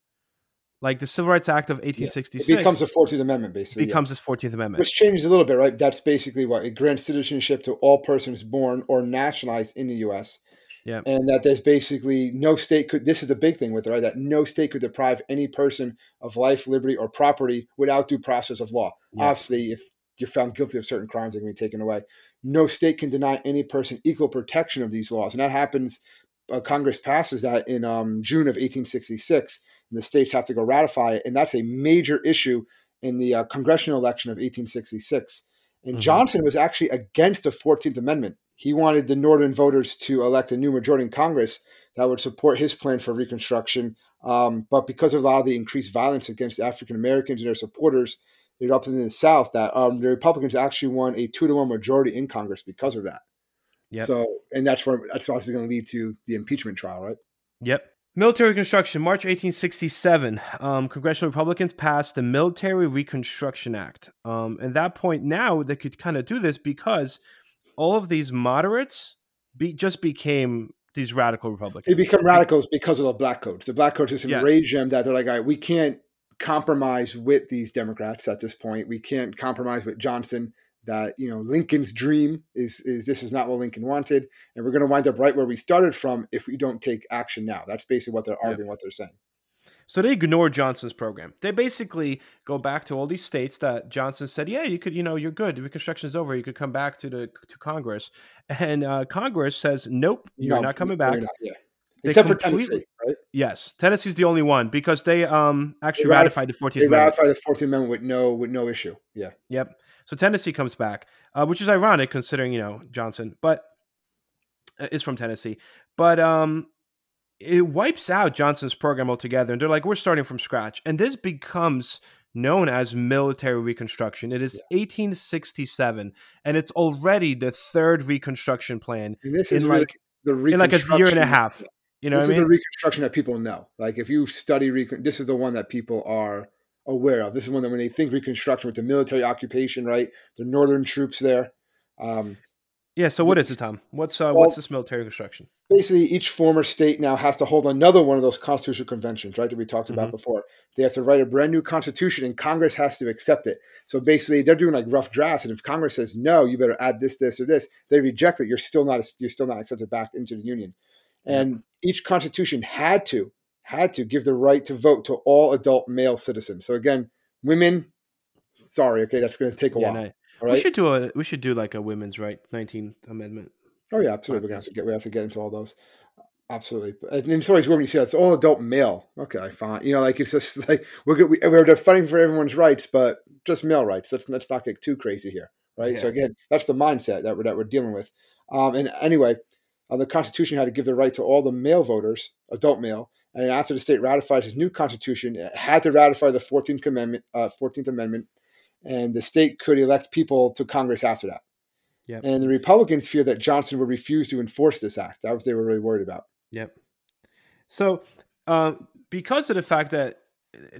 Like the Civil Rights Act of eighteen sixty-six. Yeah. It becomes the fourteenth Amendment, basically. It becomes yeah. this fourteenth Amendment. Which changes a little bit, right? That's basically what it grants citizenship to all persons born or nationalized in the U S, yeah, and that there's basically no state could, this is the big thing with it, right? That no state could deprive any person of life, liberty, or property without due process of law. Yeah. Obviously, if you're found guilty of certain crimes, they can be taken away. No state can deny any person equal protection of these laws. And that happens, uh, Congress passes that in um, June of eighteen sixty-six, and the states have to go ratify it. And that's a major issue in the uh, congressional election of eighteen sixty-six. And mm-hmm. Johnson was actually against the fourteenth Amendment. He wanted the Northern voters to elect a new majority in Congress that would support his plan for Reconstruction. Um, but because of a lot of the increased violence against African Americans and their supporters, it up in the South that um, the Republicans actually won a two to one majority in Congress because of that. Yep. So, and that's where that's also going to lead to the impeachment trial, right? Yep. Military Reconstruction, March eighteen sixty-seven. Um, Congressional Republicans passed the Military Reconstruction Act. Um, at that point, now they could kind of do this because all of these moderates be, just became these radical Republicans. They become radicals because of the black codes. The black codes just enrage yes. them that they're like, all right, we can't compromise with these Democrats at this point. We can't compromise with Johnson. That, you know, Lincoln's dream is is this is not what Lincoln wanted, and we're going to wind up right where we started from if we don't take action now. That's basically what they're arguing, yeah. what they're saying. So they ignore Johnson's program. They basically go back to all these states that Johnson said, yeah, you could, you know, you're good. Reconstruction is over. You could come back to the to Congress. And uh, Congress says, nope, you're no, not coming back. Not, yeah. Except for Tennessee, right? Yes. Tennessee's the only one because they um actually they ratified, ratified the fourteenth Amendment. They ratified the fourteenth Amendment with no, with no issue. Yeah. Yep. So Tennessee comes back, uh, which is ironic considering, you know, Johnson, but uh, is from Tennessee. But um, it wipes out Johnson's program altogether. And they're like, we're starting from scratch. And this becomes known as military reconstruction. It is yeah. eighteen sixty-seven, and it's already the third reconstruction plan. And this is in like, the reconstruction in like a year and a half. You know this what I mean? Is the reconstruction that people know. Like if you study, recon- this is the one that people are aware of. This is one that when they think reconstruction with the military occupation, right? The northern troops there. Um, yeah. So what is it, Tom? What's uh, well, what's this military reconstruction? Basically, each former state now has to hold another one of those constitutional conventions, right? That we talked about mm-hmm. before. They have to write a brand new constitution, and Congress has to accept it. So basically, they're doing like rough drafts, and if Congress says no, you better add this, this, or this, they reject it. You're still not you're still not accepted back into the union. And each constitution had to, had to give the right to vote to all adult male citizens. So again, women, sorry, okay, that's going to take a yeah, while. No. All right? We should do a, we should do like a women's right, nineteenth Amendment. Oh yeah, absolutely. We're going to have to get, we have to get into all those. Absolutely. And in some ways, women, you see, it's all adult male. Okay, fine. You know, like it's just like, we're good, we, we're fighting for everyone's rights, but just male rights. Let's, let's not get too crazy here, right? Yeah. So again, that's the mindset that we're, that we're dealing with. Um, and anyway, Uh, the Constitution had to give the right to all the male voters, adult male, and after the state ratifies its new Constitution, it had to ratify the fourteenth Amendment, uh, fourteenth Amendment, and the state could elect people to Congress after that. Yep. And the Republicans feared that Johnson would refuse to enforce this act. That was what they were really worried about. Yep. So uh, because of the fact that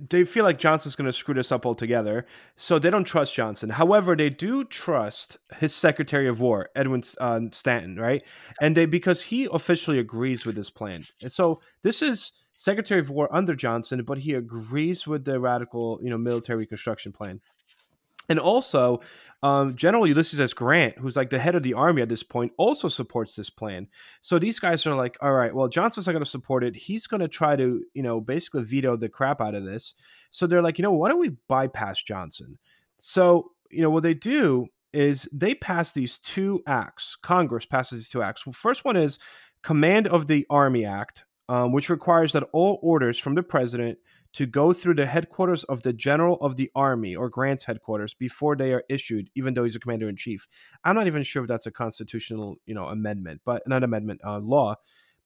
they feel like Johnson's going to screw this up altogether, so they don't trust Johnson. However, they do trust his Secretary of War, Edwin uh, Stanton, right? And they because he officially agrees with this plan. And so this is Secretary of War under Johnson, but he agrees with the radical, you know, military reconstruction plan. And also, um, General Ulysses S. Grant, who's like the head of the army at this point, also supports this plan. So these guys are like, all right, well, Johnson's not going to support it. He's going to try to, you know, basically veto the crap out of this. So they're like, you know, why don't we bypass Johnson? So, you know, what they do is they pass these two acts. Congress passes these two acts. Well, first one is Command of the Army Act, um, which requires that all orders from the president to go through the headquarters of the general of the army or Grant's headquarters before they are issued, even though he's a commander in chief. I'm not even sure if that's a constitutional, you know, amendment, but not amendment uh, law,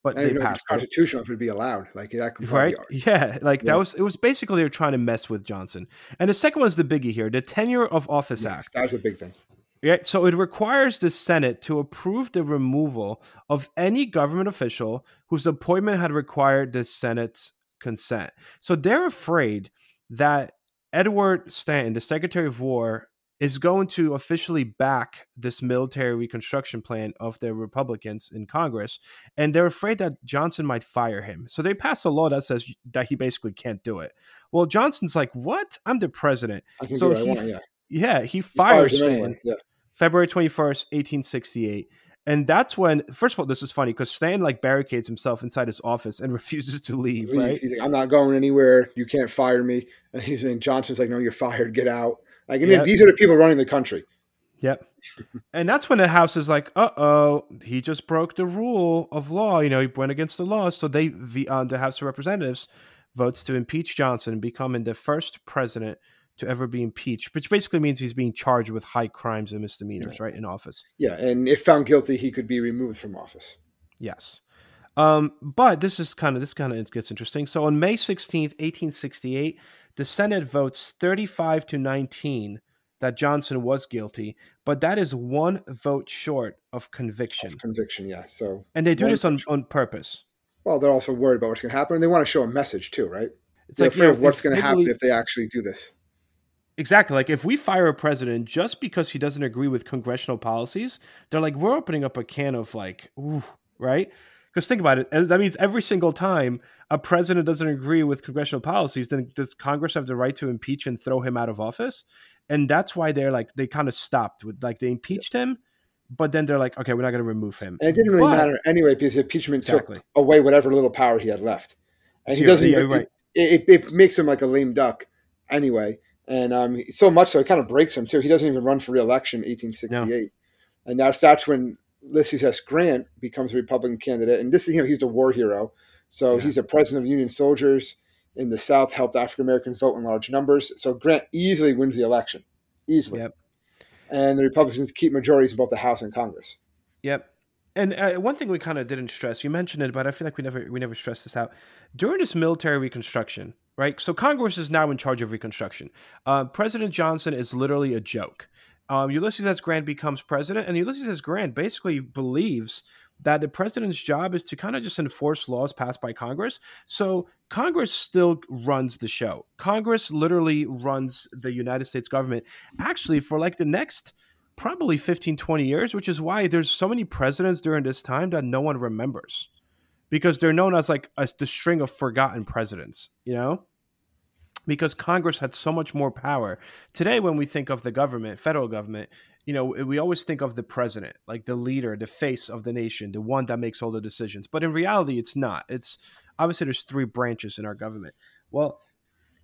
but I they passed it. Constitutional if it'd be allowed, like that could right? Be yeah, like yeah. that was it was basically they're trying to mess with Johnson. And the second one is the biggie here, the Tenure of Office yes, Act. That was a big thing. Yeah, so it requires the Senate to approve the removal of any government official whose appointment had required the Senate's consent. So they're afraid that Edward Stanton, the Secretary of War, is going to officially back this military reconstruction plan of the Republicans in Congress, and they're afraid that Johnson might fire him. So they pass a law that says that he basically can't do it. Well, Johnson's like, what? I'm the president. I can so do what he, I want, yeah. yeah, he, he fires, fires him anyway. yeah. February twenty-first, eighteen sixty-eight. And that's when, first of all, this is funny because Stan like barricades himself inside his office and refuses to leave, right? He's like, I'm not going anywhere. You can't fire me. And he's saying, Johnson's like, no, you're fired. Get out. Like, I mean, yep. These are the people running the country. Yep. And that's when the House is like, uh-oh, he just broke the rule of law. You know, he went against the law. So they, the, uh, the House of Representatives votes to impeach Johnson, becoming the first president to ever be impeached, which basically means he's being charged with high crimes and misdemeanors, right, in office. Yeah, and if found guilty, he could be removed from office. Yes, um, but this is kind of this kind of gets interesting. So on May sixteenth, eighteen sixty-eight, the Senate votes thirty-five to nineteen that Johnson was guilty, but that is one vote short of conviction. Of conviction, yeah. So and they do this on, on purpose. Well, they're also worried about what's going to happen, and they want to show a message too, right? It's they're like, afraid yeah, of what's going to happen if they actually do this. Exactly. Like if we fire a president just because he doesn't agree with congressional policies, they're like, we're opening up a can of like, ooh, right? Because think about it. That means every single time a president doesn't agree with congressional policies, then does Congress have the right to impeach and throw him out of office? And that's why they're like, they kind of stopped with like they impeached yeah. him, but then they're like, okay, we're not going to remove him. And it didn't really but, matter anyway, because the impeachment exactly. took away whatever little power he had left. And he sure, doesn't, yeah, it, right. it, it, it makes him like a lame duck anyway. And um, so much so, it kind of breaks him, too. He doesn't even run for re-election in eighteen sixty-eight. No. And that's, that's when Ulysses S. Grant becomes a Republican candidate. And this is, you know, he's the war hero. So yeah. he's the president of Union soldiers in the South, helped African-Americans vote in large numbers. So Grant easily wins the election. Easily. Yep. And the Republicans keep majorities in both the House and Congress. Yep. And uh, one thing we kind of didn't stress, you mentioned it, but I feel like we never we never stressed this out. During this military reconstruction, right? So Congress is now in charge of Reconstruction. Uh, President Johnson is literally a joke. Um, Ulysses S. Grant becomes president, and Ulysses S. Grant basically believes that the president's job is to kind of just enforce laws passed by Congress. So Congress still runs the show. Congress literally runs the United States government, actually, for like the next probably fifteen, twenty years, which is why there's so many presidents during this time that no one remembers. Because they're known as like a, the string of forgotten presidents, you know, because Congress had so much more power. Today, when we think of the government, federal government, you know, we always think of the president, like the leader, the face of the nation, the one that makes all the decisions. But in reality, it's not. It's obviously there's three branches in our government. Well,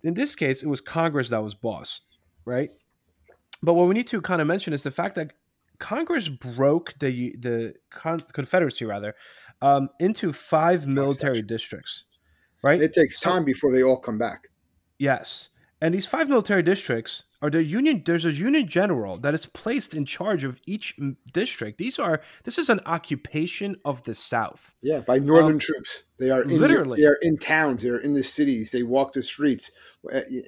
in this case, it was Congress that was boss, right? But what we need to kind of mention is the fact that Congress broke the the con- Confederacy, rather, um, into five military section. districts, right? It takes so, time before they all come back. Yes. And these five military districts are the Union. There's a Union general that is placed in charge of each district. These are, this is an occupation of the South. Yeah, by Northern um, troops. They are in, literally. They are in towns. They are in the cities. They walk the streets.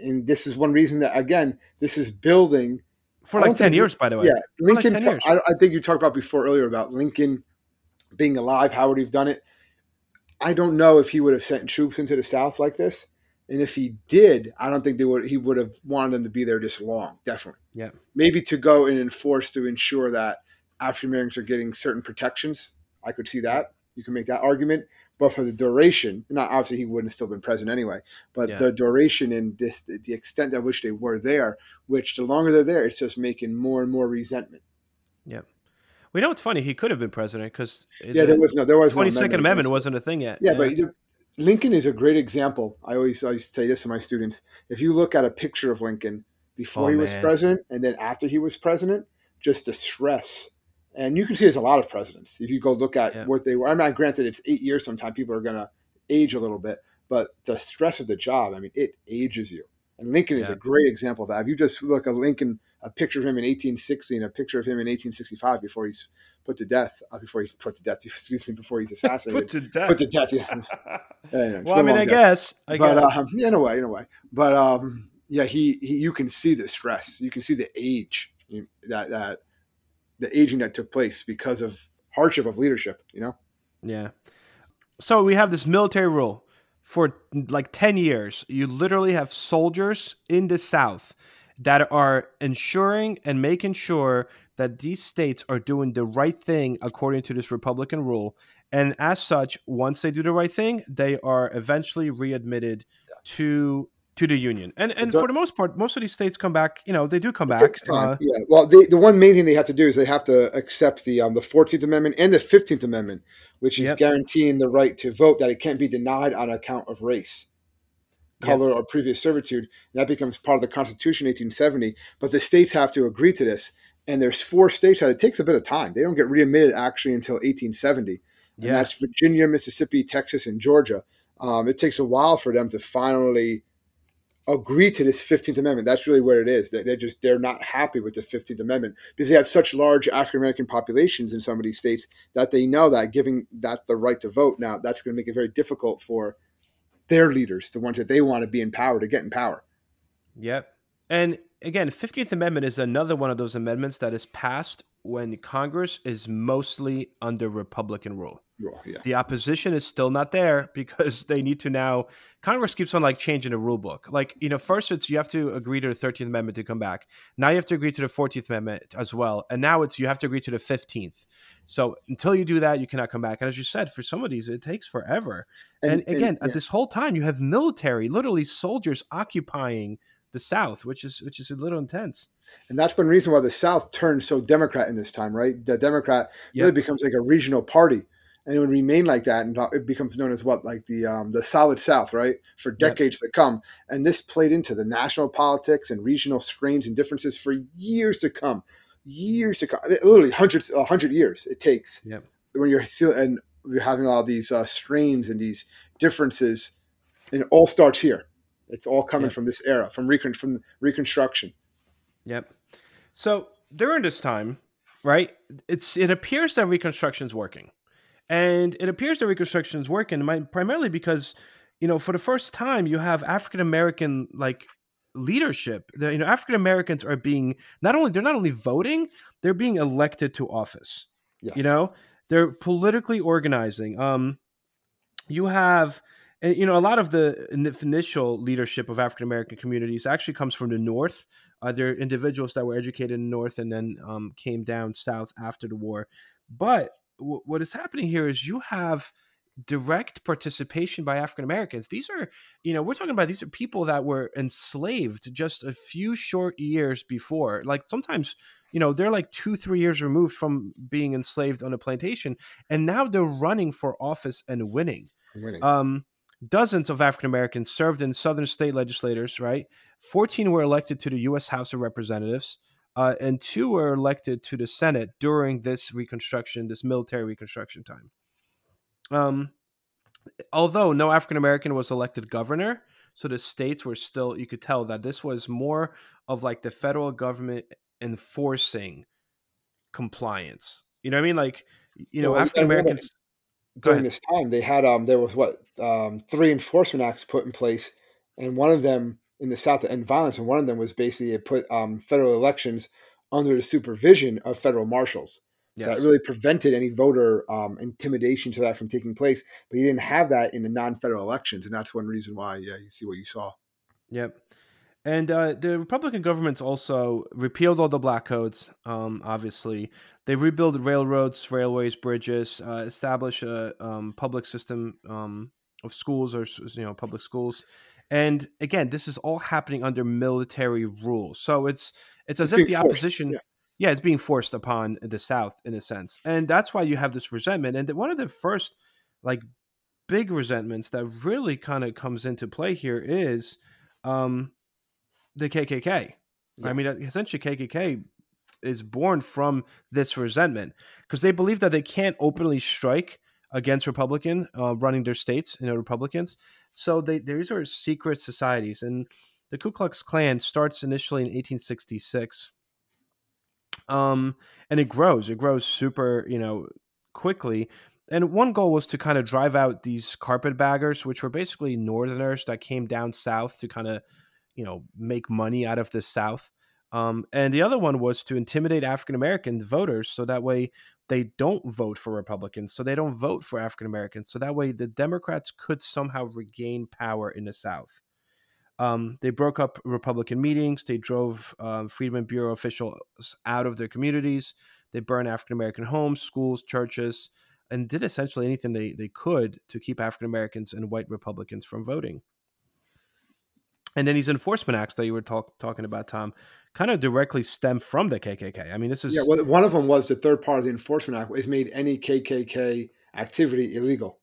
And this is one reason that, again, this is building for like ten years, by the way. Yeah, Lincoln. Like years. I, I think you talked about before earlier about Lincoln being alive. How would he have done it? I don't know if he would have sent troops into the South like this. And if he did, I don't think they would. He would have wanted them to be there this long, definitely. Yeah. Maybe to go and enforce to ensure that African Americans are getting certain protections. I could see that. You can make that argument. But for the duration, now obviously he wouldn't have still been president anyway, but yeah. the duration and this, the extent at which they were there, which the longer they're there, it's just making more and more resentment. Yeah. We know it's funny. He could have been president because yeah, the there was no, there was twenty-second no amendment, amendment wasn't a thing yet. Yeah, yeah. but you, Lincoln is a great example. I always I used to say this to my students. If you look at a picture of Lincoln before oh, he man. was president and then after he was president, just the stress. And you can see there's a lot of presidents. If you go look at yeah. what they were, I mean, granted, it's eight years. Sometimes people are going to age a little bit, but the stress of the job, I mean, it ages you. And Lincoln yeah. is a great example of that. If you just look at Lincoln, a picture of him in eighteen sixty and a picture of him in eighteen sixty-five before he's put to death, uh, before he put to death, excuse me, before he's assassinated. put to death. Put to death, yeah. anyway, well, I mean, I death. guess. I but, guess. Um, yeah, in a way, in a way. But um, yeah, he, he, you can see the stress. You can see the age you, that, that, the aging that took place because of hardship of leadership, you know? Yeah. So we have this military rule for like ten years. You literally have soldiers in the South that are ensuring and making sure that these states are doing the right thing according to this Republican rule. And as such, once they do the right thing, they are eventually readmitted to To the Union. And and for the most part, most of these states come back, you know, they do come back. It takes time. Uh, yeah. Well, they, the one main thing they have to do is they have to accept the um, the fourteenth Amendment and the fifteenth Amendment, which is yep. guaranteeing the right to vote, that it can't be denied on account of race, color, yep. or previous servitude. And that becomes part of the Constitution, eighteen seventy. But the states have to agree to this. And there's four states that it takes a bit of time. They don't get readmitted actually until eighteen seventy. And yeah. that's Virginia, Mississippi, Texas, and Georgia. Um, it takes a while for them to finally agree to this fifteenth Amendment. That's really where it is. They're just, they're not happy with the fifteenth Amendment because they have such large African-American populations in some of these states that they know that giving that the right to vote now, that's going to make it very difficult for their leaders, the ones that they want to be in power, to get in power. Yep. And again, fifteenth Amendment is another one of those amendments that is passed when Congress is mostly under Republican rule. Oh, yeah. The opposition is still not there because they need to now. Congress keeps on like changing the rule book. Like, you know, first it's you have to agree to the thirteenth Amendment to come back. Now you have to agree to the fourteenth Amendment as well. And now it's you have to agree to the fifteenth. So until you do that, you cannot come back. And as you said, for some of these, it takes forever. And, and again, and, yeah. this whole time you have military, literally soldiers occupying the South, which is which is a little intense. And that's one reason why the South turned so Democrat in this time, right? The Democrat yeah. really becomes like a regional party. And it would remain like that, and it becomes known as what, like the um, the Solid South, right, for decades yep. to come. And this played into the national politics and regional strains and differences for years to come, years to come, literally hundreds, a hundred years it takes yep. when you're still, and you're having all these uh, strains and these differences, and it all starts here. It's all coming yep. from this era, from recon- from Reconstruction. Yep. So during this time, right, it's it appears that Reconstruction's working. And it appears that Reconstruction is working primarily because, you know, for the first time, you have African-American like leadership. The, you know, African-Americans are being not only they're not only voting, they're being elected to office. Yes. You know, they're politically organizing. Um, you have, you know, a lot of the initial leadership of African-American communities actually comes from the North. Uh, they're individuals that were educated in the North and then um, came down South after the war. But what is happening here is you have direct participation by African Americans. These are, you know, we're talking about these are people that were enslaved just a few short years before. Like sometimes, you know, they're like two, three years removed from being enslaved on a plantation. And now they're running for office and winning. winning. Um, dozens of African Americans served in Southern state legislators, right? fourteen were elected to the U S House of Representatives. Uh, and two were elected to the Senate during this Reconstruction, this military Reconstruction time. Um, although no African-American was elected governor, so the states were still, you could tell that this was more of like the federal government enforcing compliance. You know what I mean? Like, you know, well, African-Americans... During this time, they had, um, there was what, um, three enforcement acts put in place, and one of them in the South to end violence, and one of them was basically it put um, federal elections under the supervision of federal marshals. Yes. That really prevented any voter um, intimidation to that from taking place. But you didn't have that in the non-federal elections. And that's one reason why, yeah, you see what you saw. Yep. And uh, the Republican governments also repealed all the black codes, um, obviously. They rebuilt railroads, railways, bridges, uh, established a um, public system um, of schools or, you know, public schools. And again, this is all happening under military rule. So it's it's as it's if the forced. opposition... Yeah. Yeah, it's being forced upon the South in a sense. And that's why you have this resentment. And one of the first like big resentments that really kind of comes into play here is um, the K K K. Yeah. I mean, essentially K K K is born from this resentment because they believe that they can't openly strike against Republican uh, running their states, you know, Republicans. So they, these are secret societies. And the Ku Klux Klan starts initially in eighteen sixty-six. Um, and it grows, it grows super, you know, quickly. And one goal was to kind of drive out these carpetbaggers, which were basically Northerners that came down South to kind of, you know, make money out of the South. Um, and the other one was to intimidate African-American voters. So that way they don't vote for Republicans. So they don't vote for African-Americans. So that way the Democrats could somehow regain power in the South. Um, they broke up Republican meetings. They drove um, Freedmen's Bureau officials out of their communities. They burned African-American homes, schools, churches, and did essentially anything they, they could to keep African-Americans and white Republicans from voting. And then these enforcement acts that you were talk, talking about, Tom, kind of directly stem from the K K K. I mean, this is... Yeah, well, one of them was the third part of the Enforcement Act. It made any K K K activity illegal.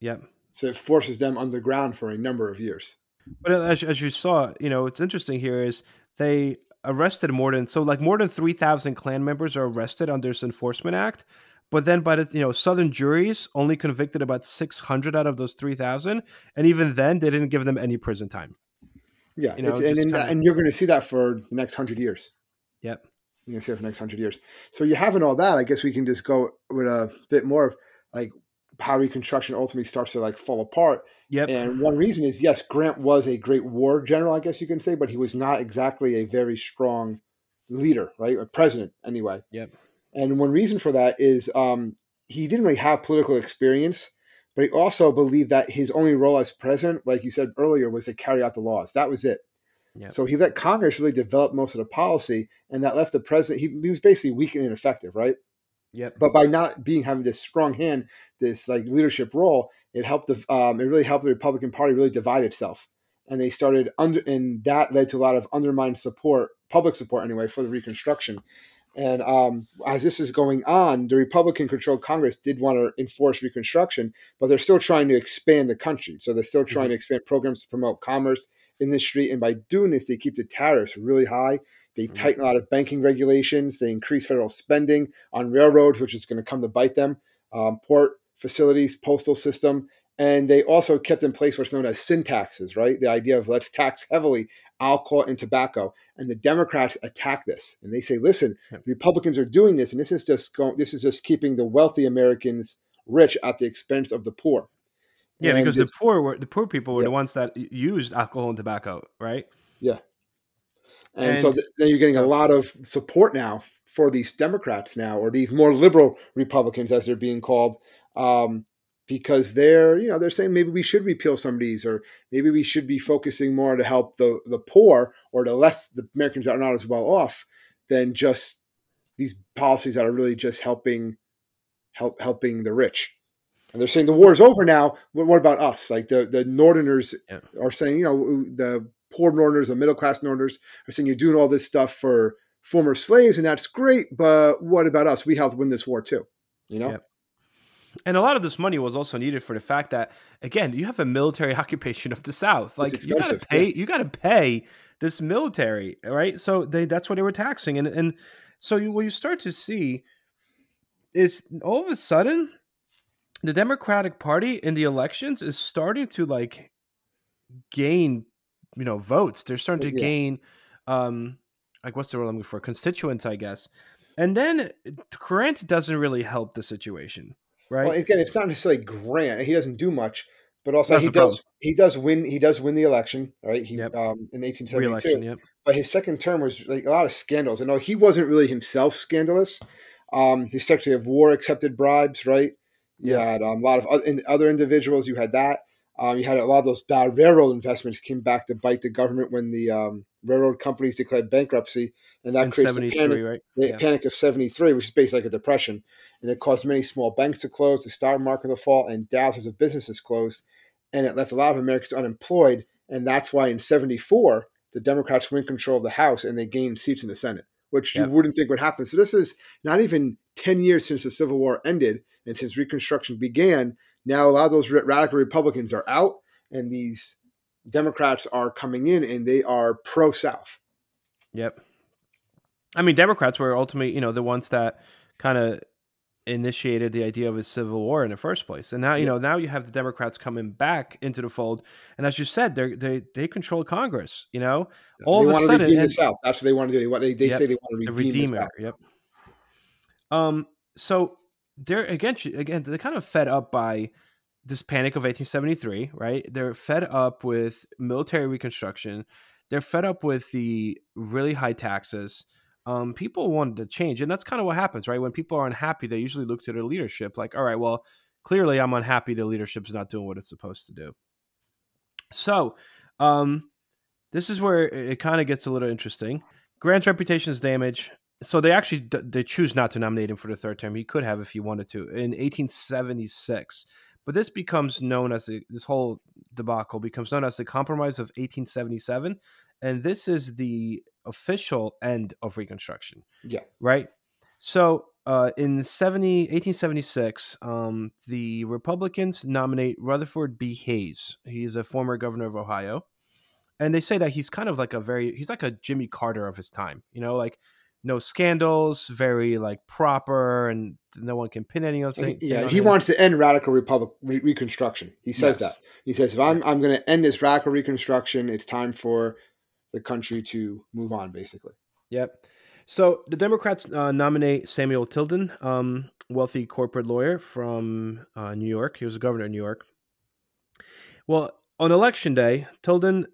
Yep. So it forces them underground for a number of years. But as, as you saw, you know, what's interesting here is they arrested more than, so like more than three thousand Klan members are arrested under this Enforcement Act. But then by the, you know, Southern juries only convicted about six hundred out of those three thousand. And even then they didn't give them any prison time. Yeah. You know, and, in, of, and you're going to see that for the next hundred years. Yep. You're going to see that for the next hundred years. So you having all that, I guess we can just go with a bit more of like how Reconstruction ultimately starts to like fall apart. Yep. And one reason is, yes, Grant was a great war general, I guess you can say, but he was not exactly a very strong leader, right? Or president, anyway. Yep. And one reason for that is um, he didn't really have political experience, but he also believed that his only role as president, like you said earlier, was to carry out the laws. That was it. Yep. So he let Congress really develop most of the policy, and that left the president, he, he was basically weak and ineffective, right? Yep. But by not being having this strong hand, this like leadership role, it helped. The, um, it really helped the Republican Party really divide itself, and they started under, and that led to a lot of undermined support, public support anyway, for the Reconstruction. And um, as this is going on, the Republican-controlled Congress did want to enforce Reconstruction, but they're still trying to expand the country. So they're still trying mm-hmm. to expand programs to promote commerce, industry, and by doing this, they keep the tariffs really high. They tighten a lot of banking regulations. They increase federal spending on railroads, which is going to come to bite them, um, port facilities, postal system. And they also kept in place what's known as sin taxes, right? The idea of let's tax heavily alcohol and tobacco. And the Democrats attack this. And they say, listen, Republicans are doing this. And this is just going, this is just keeping the wealthy Americans rich at the expense of the poor. Yeah, and because the poor were the poor people were yeah. the ones that used alcohol and tobacco, right? Yeah. And, and so th- then you're getting a lot of support now for these Democrats now, or these more liberal Republicans, as they're being called, um, because they're, you know, they're saying maybe we should repeal some of these, or maybe we should be focusing more to help the, the poor or the less, the Americans that are not as well off than just these policies that are really just helping, help helping the rich. And they're saying the war is over now. But what about us? Like the, the Northerners yeah. are saying, you know, the poor Northerners and middle-class Northerners are saying you're doing all this stuff for former slaves, and that's great, but what about us? We helped win this war too, you know? Yeah. And a lot of this money was also needed for the fact that, again, you have a military occupation of the South. Like you gotta pay, yeah. you gotta pay this military, right? So they, that's what they were taxing. And and so you, what you start to see is all of a sudden the Democratic Party in the elections is starting to like gain you know, votes. They're starting to yeah. gain, um, like what's the word I'm looking for? Constituents, I guess. And then Grant doesn't really help the situation, right? Well, again, it's not necessarily Grant. He doesn't do much, but also That's he does. Problem. He does win. He does win the election, right? He yep. um, in eighteen seventy-two. Re-election, yep. But his second term was like a lot of scandals. I know he wasn't really himself scandalous. Um, his Secretary of War accepted bribes, right? You yeah. had um, a lot of other, in, other individuals. You had that. Um, you had a lot of those bad railroad investments came back to bite the government when the um, railroad companies declared bankruptcy. And that and creates a panic, right? yeah. panic of seventy-three, which is basically like a depression. And it caused many small banks to close, the stock market to fall, and thousands of businesses closed. And it left a lot of Americans unemployed. And that's why in seventy-four, the Democrats win control of the House and they gain seats in the Senate, which yep. you wouldn't think would happen. So this is not even ten years since the Civil War ended and since Reconstruction began. Now a lot of those radical Republicans are out and these Democrats are coming in and they are pro-South. Yep. I mean, Democrats were ultimately, you know, the ones that kind of initiated the idea of a civil war in the first place. And now, you yeah. know, now you have the Democrats coming back into the fold. And as you said, they they they control Congress, you know, yeah. all they of want a sudden. To redeem and, the South. That's what they want to do. They, want, they, they yep. say they want to redeem the South. Yep. Um, so they're, again, again, they're kind of fed up by this panic of eighteen seventy-three, right? They're fed up with military reconstruction. They're fed up with the really high taxes. Um, people wanted to change. And that's kind of what happens, right? When people are unhappy, they usually look to their leadership like, all right, well, clearly I'm unhappy. The leadership's not doing what it's supposed to do. So um, this is where it kind of gets a little interesting. Grant's reputation is damaged. So they actually they choose not to nominate him for the third term. He could have if he wanted to in eighteen seventy-six. But this becomes known as the, this whole debacle becomes known as the Compromise of eighteen seventy-seven. And this is the official end of Reconstruction. Yeah. Right? So uh, in seventy, eighteen seventy-six, um, the Republicans nominate Rutherford B. Hayes. He is a former governor of Ohio. And they say that he's kind of like a very, he's like a Jimmy Carter of his time. You know, like no scandals, very like proper, and no one can pin any other thing. He, yeah, he him. wants to end radical Republic re- Reconstruction. He says yes. that. He says, if I'm, I'm going to end this radical Reconstruction, it's time for the country to move on, basically. Yep. So the Democrats uh, nominate Samuel Tilden, um, wealthy corporate lawyer from uh, New York. He was the governor of New York. Well, on election day, Tilden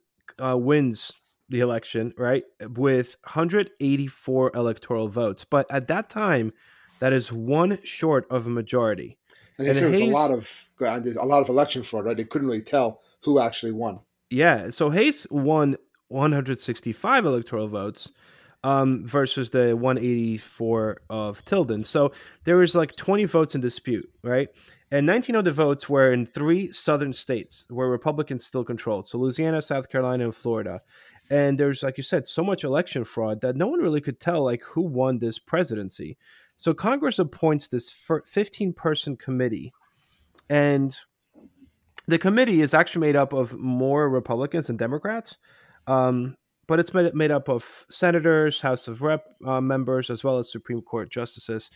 uh, wins the election, right, with one hundred eighty-four electoral votes. But at that time, that is one short of a majority. And, and there was Hayes, a lot of a lot of election fraud, right? They couldn't really tell who actually won. Yeah. So Hayes won one hundred sixty-five electoral votes um, versus the one hundred eighty-four of Tilden. So there was like twenty votes in dispute, right? And nineteen of the votes were in three southern states where Republicans still controlled. So Louisiana, South Carolina, and Florida. And there's, like you said, so much election fraud that no one really could tell like who won this presidency. So Congress appoints this fifteen-person committee. And the committee is actually made up of more Republicans than Democrats. Um, but it's made, made up of senators, House of Rep uh, members, as well as Supreme Court justices.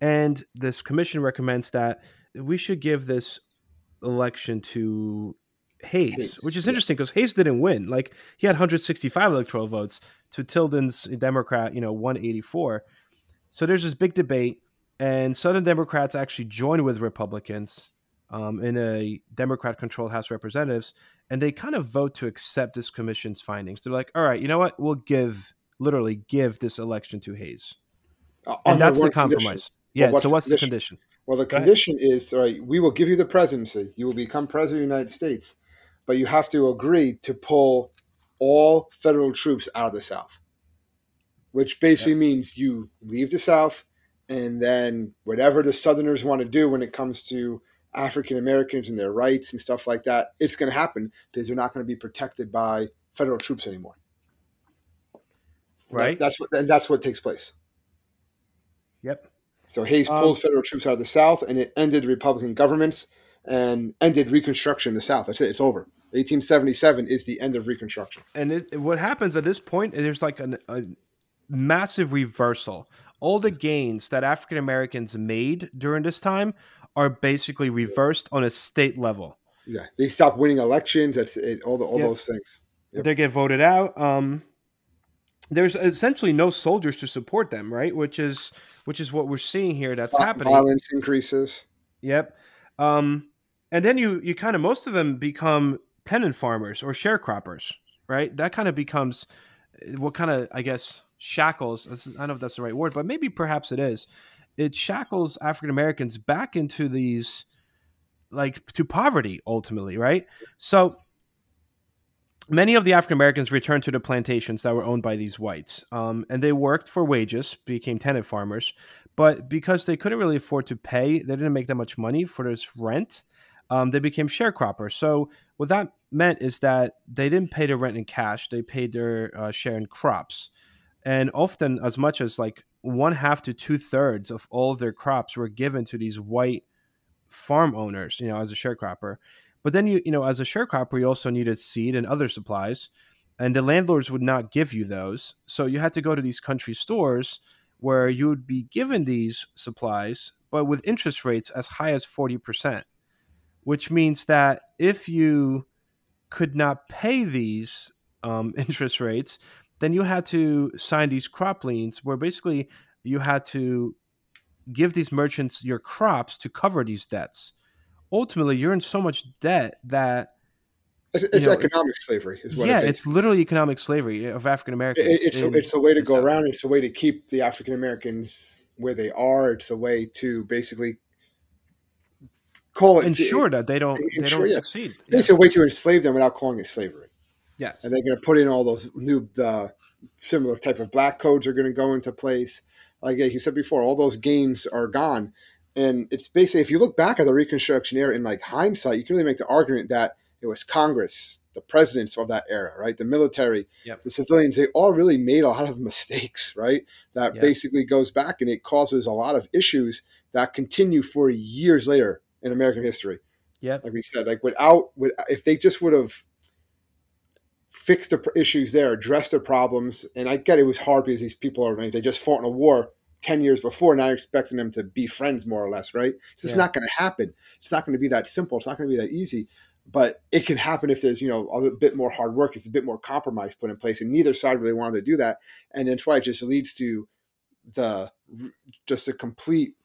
And this commission recommends that we should give this election to Hayes, Hayes. Which is interesting because yeah. Hayes didn't win. Like he had one hundred sixty-five electoral votes to Tilden's Democrat, you know, one hundred eighty-four. So there's this big debate, and Southern Democrats actually join with Republicans um, in a Democrat-controlled House of Representatives. And they kind of vote to accept this commission's findings. They're like, all right, you know what? We'll give, literally give this election to Hayes. Uh, and that's the compromise. Condition. Yeah, well, so what's the condition? The condition? Well, the Go condition ahead. is, all right, we will give you the presidency. You will become president of the United States. But you have to agree to pull all federal troops out of the South, which basically yeah. means you leave the South, and then whatever the Southerners want to do when it comes to African Americans and their rights and stuff like that, it's going to happen because they're not going to be protected by federal troops anymore. Right. That's, that's what, and that's what takes place. Yep. So Hayes um, pulls federal troops out of the South, and it ended Republican governments and ended Reconstruction in the South. That's it. It's over. eighteen seventy-seven is the end of Reconstruction. And it, what happens at this point is there's like an, a massive reversal. All the gains that African Americans made during this time are basically reversed on a state level. Yeah, they stop winning elections. That's it, all the all yep. those things. Yep. They get voted out. Um, there's essentially no soldiers to support them, right? Which is which is what we're seeing here. That's Violence happening. Violence increases. Yep. Um, and then you you kind of most of them become tenant farmers or sharecroppers, right? That kind of becomes what kind of I guess shackles. I don't know if that's the right word, but maybe perhaps it is. it shackles African Americans back into these, like, to poverty ultimately, right? So many of the African Americans returned to the plantations that were owned by these whites, um, and they worked for wages, became tenant farmers, but because they couldn't really afford to pay, they didn't make that much money for this rent. Um, they became sharecroppers. So what that meant is that they didn't pay their rent in cash. They paid their uh, share in crops. And often as much as like one half to two thirds of all of their crops were given to these white farm owners, you know, as a sharecropper. But then, you you know, as a sharecropper, you also needed seed and other supplies, and the landlords would not give you those. So you had to go to these country stores where you would be given these supplies, but with interest rates as high as forty percent, which means that if you could not pay these um, interest rates, then you had to sign these crop liens where basically you had to give these merchants your crops to cover these debts. Ultimately, you're in so much debt that... It's, it's know, economic it's, slavery. Is what yeah, it it's literally economic slavery of African Americans. It, it's, in, a, it's a way to go around. It's a way to keep the African Americans where they are. It's a way to basically... Call it ensure it, that they don't they ensure, don't yeah. succeed. Yeah. It's a way to enslave them without calling it slavery. Yes, and they're going to put in all those new uh, similar type of black codes are going to go into place. Like you said before, all those gains are gone, and it's basically if you look back at the Reconstruction era in like hindsight, you can really make the argument that it was Congress, the presidents of that era, right, the military, yep. the civilians, they all really made a lot of mistakes, right? That yep. basically goes back and it causes a lot of issues that continue for years later. In American history, yeah, like we said, like without, with, if they just would have fixed the issues there, addressed the problems, and I get it was hard because these people are they just fought in a war ten years before, now you're expecting them to be friends more or less, right? It's yeah. just not going to happen. It's not going to be that simple. It's not going to be that easy, but it can happen if there's you know a bit more hard work. It's a bit more compromise put in place, and neither side really wanted to do that, and that's why it just leads to the just a complete.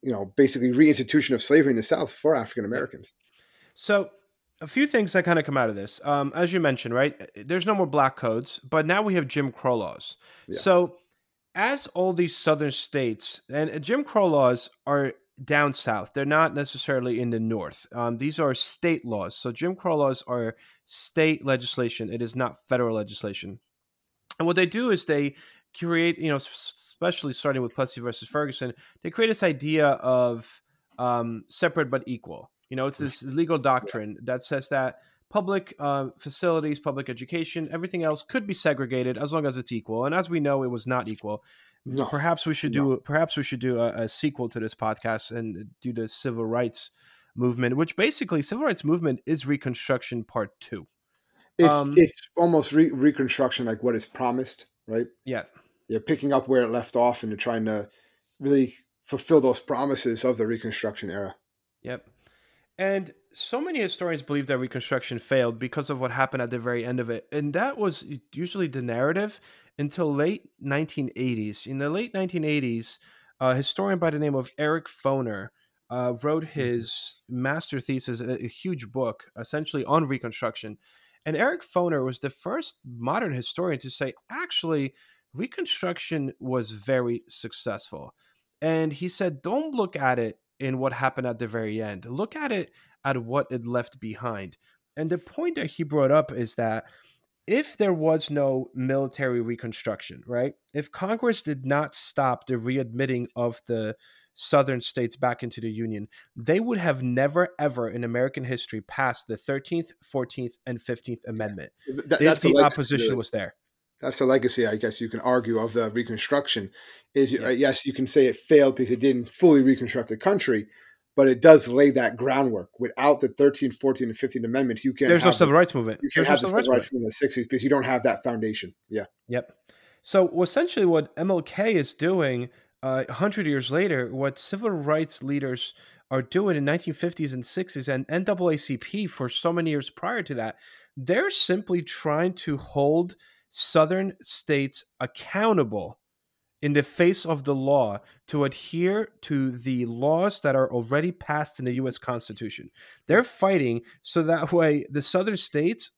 you know, basically reinstitution of slavery in the South for African Americans. So a few things that kind of come out of this, um, as you mentioned, right, there's no more black codes, but now we have Jim Crow laws. Yeah. So as all these Southern states and Jim Crow laws are down South, they're not necessarily in the North. Um, these are state laws. So Jim Crow laws are state legislation. It is not federal legislation. And what they do is they create, you know, especially starting with Plessy versus Ferguson, they create this idea of um, separate but equal. You know, it's this legal doctrine that says that public uh, facilities, public education, everything else could be segregated as long as it's equal. And as we know, it was not equal. No. Perhaps we should do. No. Perhaps we should do a, a sequel to this podcast and do the civil rights movement, which basically civil rights movement is Reconstruction Part Two. It's um, it's almost re- Reconstruction, like what is promised, right? Yeah. You're picking up where it left off and you're trying to really fulfill those promises of the Reconstruction era. Yep. And so many historians believe that Reconstruction failed because of what happened at the very end of it. And that was usually the narrative until late nineteen eighties. In the late nineteen eighties, a historian by the name of Eric Foner uh, wrote his master thesis, a, a huge book, essentially on Reconstruction. And Eric Foner was the first modern historian to say, actually, Reconstruction was very successful. And he said, don't look at it in what happened at the very end. Look at it at what it left behind. And the point that he brought up is that if there was no military reconstruction, right? If Congress did not stop the readmitting of the Southern states back into the Union, they would have never, ever in American history passed the thirteenth, fourteenth, and fifteenth Amendment. That, if the opposition was there. That's a legacy, I guess you can argue, of the Reconstruction. Is yeah. Yes, you can say it failed because it didn't fully reconstruct the country, but it does lay that groundwork. Without the thirteenth, fourteenth, and fifteenth Amendments, you can't There's have no civil rights movement. You can't There's have no the civil rights movement in the sixties because you don't have that foundation. Yeah. Yep. So essentially what M L K is doing uh, one hundred years later, what civil rights leaders are doing in nineteen fifties and sixties and N double A C P for so many years prior to that, they're simply trying to hold Southern states accountable in the face of the law to adhere to the laws that are already passed in the U S Constitution. They're fighting so that way the southern states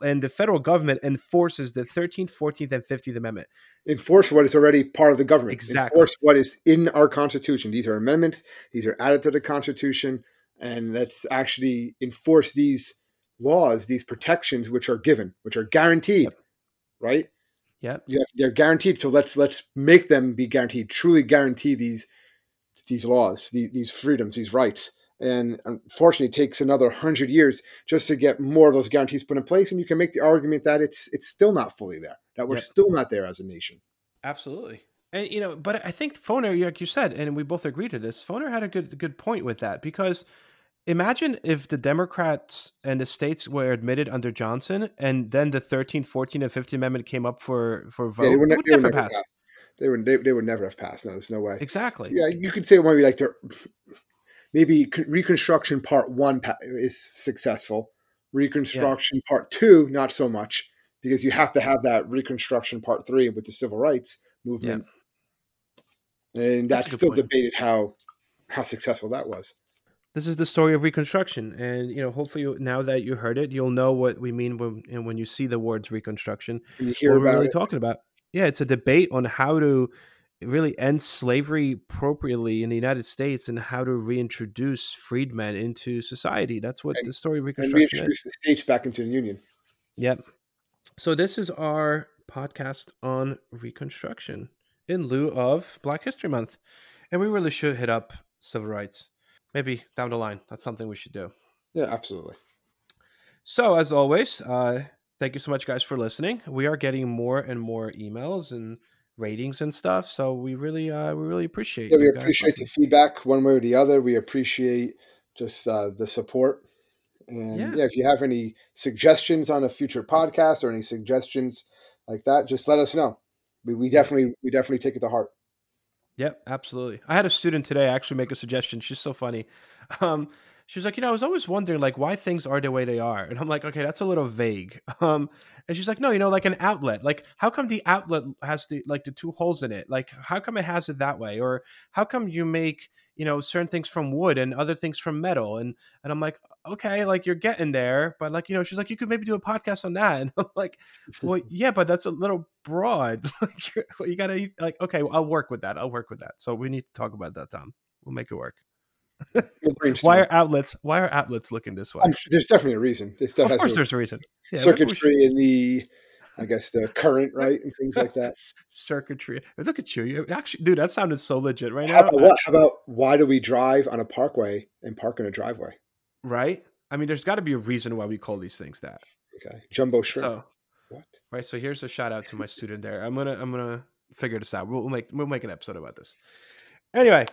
and the federal government enforces the thirteenth, fourteenth, and fifteenth Amendment. Enforce what is already part of the government. Exactly. Enforce what is in our Constitution. These are amendments. These are added to the Constitution. And let's actually enforce these laws, these protections, which are given, which are guaranteed, yep. right? Yep. Yeah. They're guaranteed. So let's let's make them be guaranteed, truly guarantee these these laws, these, these freedoms, these rights. And unfortunately, it takes another hundred years just to get more of those guarantees put in place. And you can make the argument that it's it's still not fully there, that we're yep. still not there as a nation. Absolutely. And, you know, but I think Foner, like you said, and we both agree to this, Foner had a good good point with that, because imagine if the Democrats and the states were admitted under Johnson, and then the thirteenth, fourteenth, and fifteenth Amendment came up for, for vote. Yeah, they would, ne- would they never would never pass. pass. They would they, they would never have passed. No, there's no way. Exactly. So, yeah, you could say maybe like the maybe Reconstruction Part One is successful. Reconstruction yeah. Part Two, not so much, because you have to have that Reconstruction Part Three with the Civil Rights Movement. Yeah. And that's, that's still point. debated how how successful that was. This is the story of Reconstruction, and you know, hopefully now that you heard it, you'll know what we mean when and when you see the words Reconstruction. You hear what about we're really it. talking about. Yeah, it's a debate on how to really end slavery appropriately in the United States and how to reintroduce freedmen into society. That's what and, the story of Reconstruction is. And reintroduce the states back into the Union. Yep. So this is our podcast on Reconstruction, in lieu of Black History Month. And we really should hit up civil rights. Maybe down the line. That's something we should do. Yeah, absolutely. So as always, uh, thank you so much, guys, for listening. We are getting more and more emails and ratings and stuff. So we really uh, we really appreciate it. Yeah, we appreciate listening. The feedback one way or the other. We appreciate just uh, the support. And yeah. yeah, if you have any suggestions on a future podcast or any suggestions like that, just let us know. We, we definitely we definitely take it to heart. Yep, absolutely. I had a student today actually make a suggestion. She's so funny. Um, she was like, you know, I was always wondering like why things are the way they are. And I'm like, okay, that's a little vague. Um, and she's like, no, you know, like an outlet. Like how come the outlet has the like the two holes in it? Like how come it has it that way? Or how come you make, you know, certain things from wood and other things from metal? And and I'm like, okay, like you're getting there, but like, you know, she's like, you could maybe do a podcast on that. And I'm like, well, yeah, but that's a little broad. Like, you gotta like, okay, well, I'll work with that. I'll work with that. So we need to talk about that, Tom. We'll make it work. Why are outlets, why are outlets looking this way? I'm, there's definitely a reason. Of course a, there's a reason. Yeah, circuitry in the, I guess the current, right? And things like that. Circuitry. Look at you. You actually, dude, that sounded so legit right how now. About what? How about why do we drive on a parkway and park in a driveway? Right? I mean, there's got to be a reason why we call these things that. Okay. Jumbo shrimp. So, what? Right. So here's a shout out to my student there. I'm going to, I'm going to figure this out. We'll, we'll make, we'll make an episode about this. Anyway,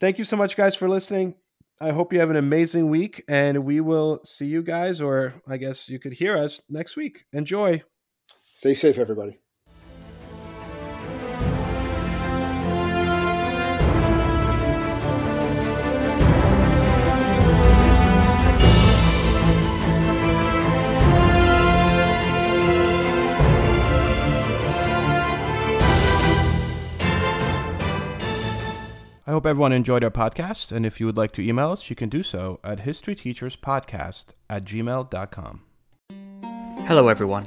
thank you so much, guys, for listening. I hope you have an amazing week, and we will see you guys, or I guess you could hear us next week. Enjoy. Stay safe, everybody. I hope everyone enjoyed our podcast, and if you would like to email us, you can do so at historyteacherspodcast at gmail dot com. Hello, everyone.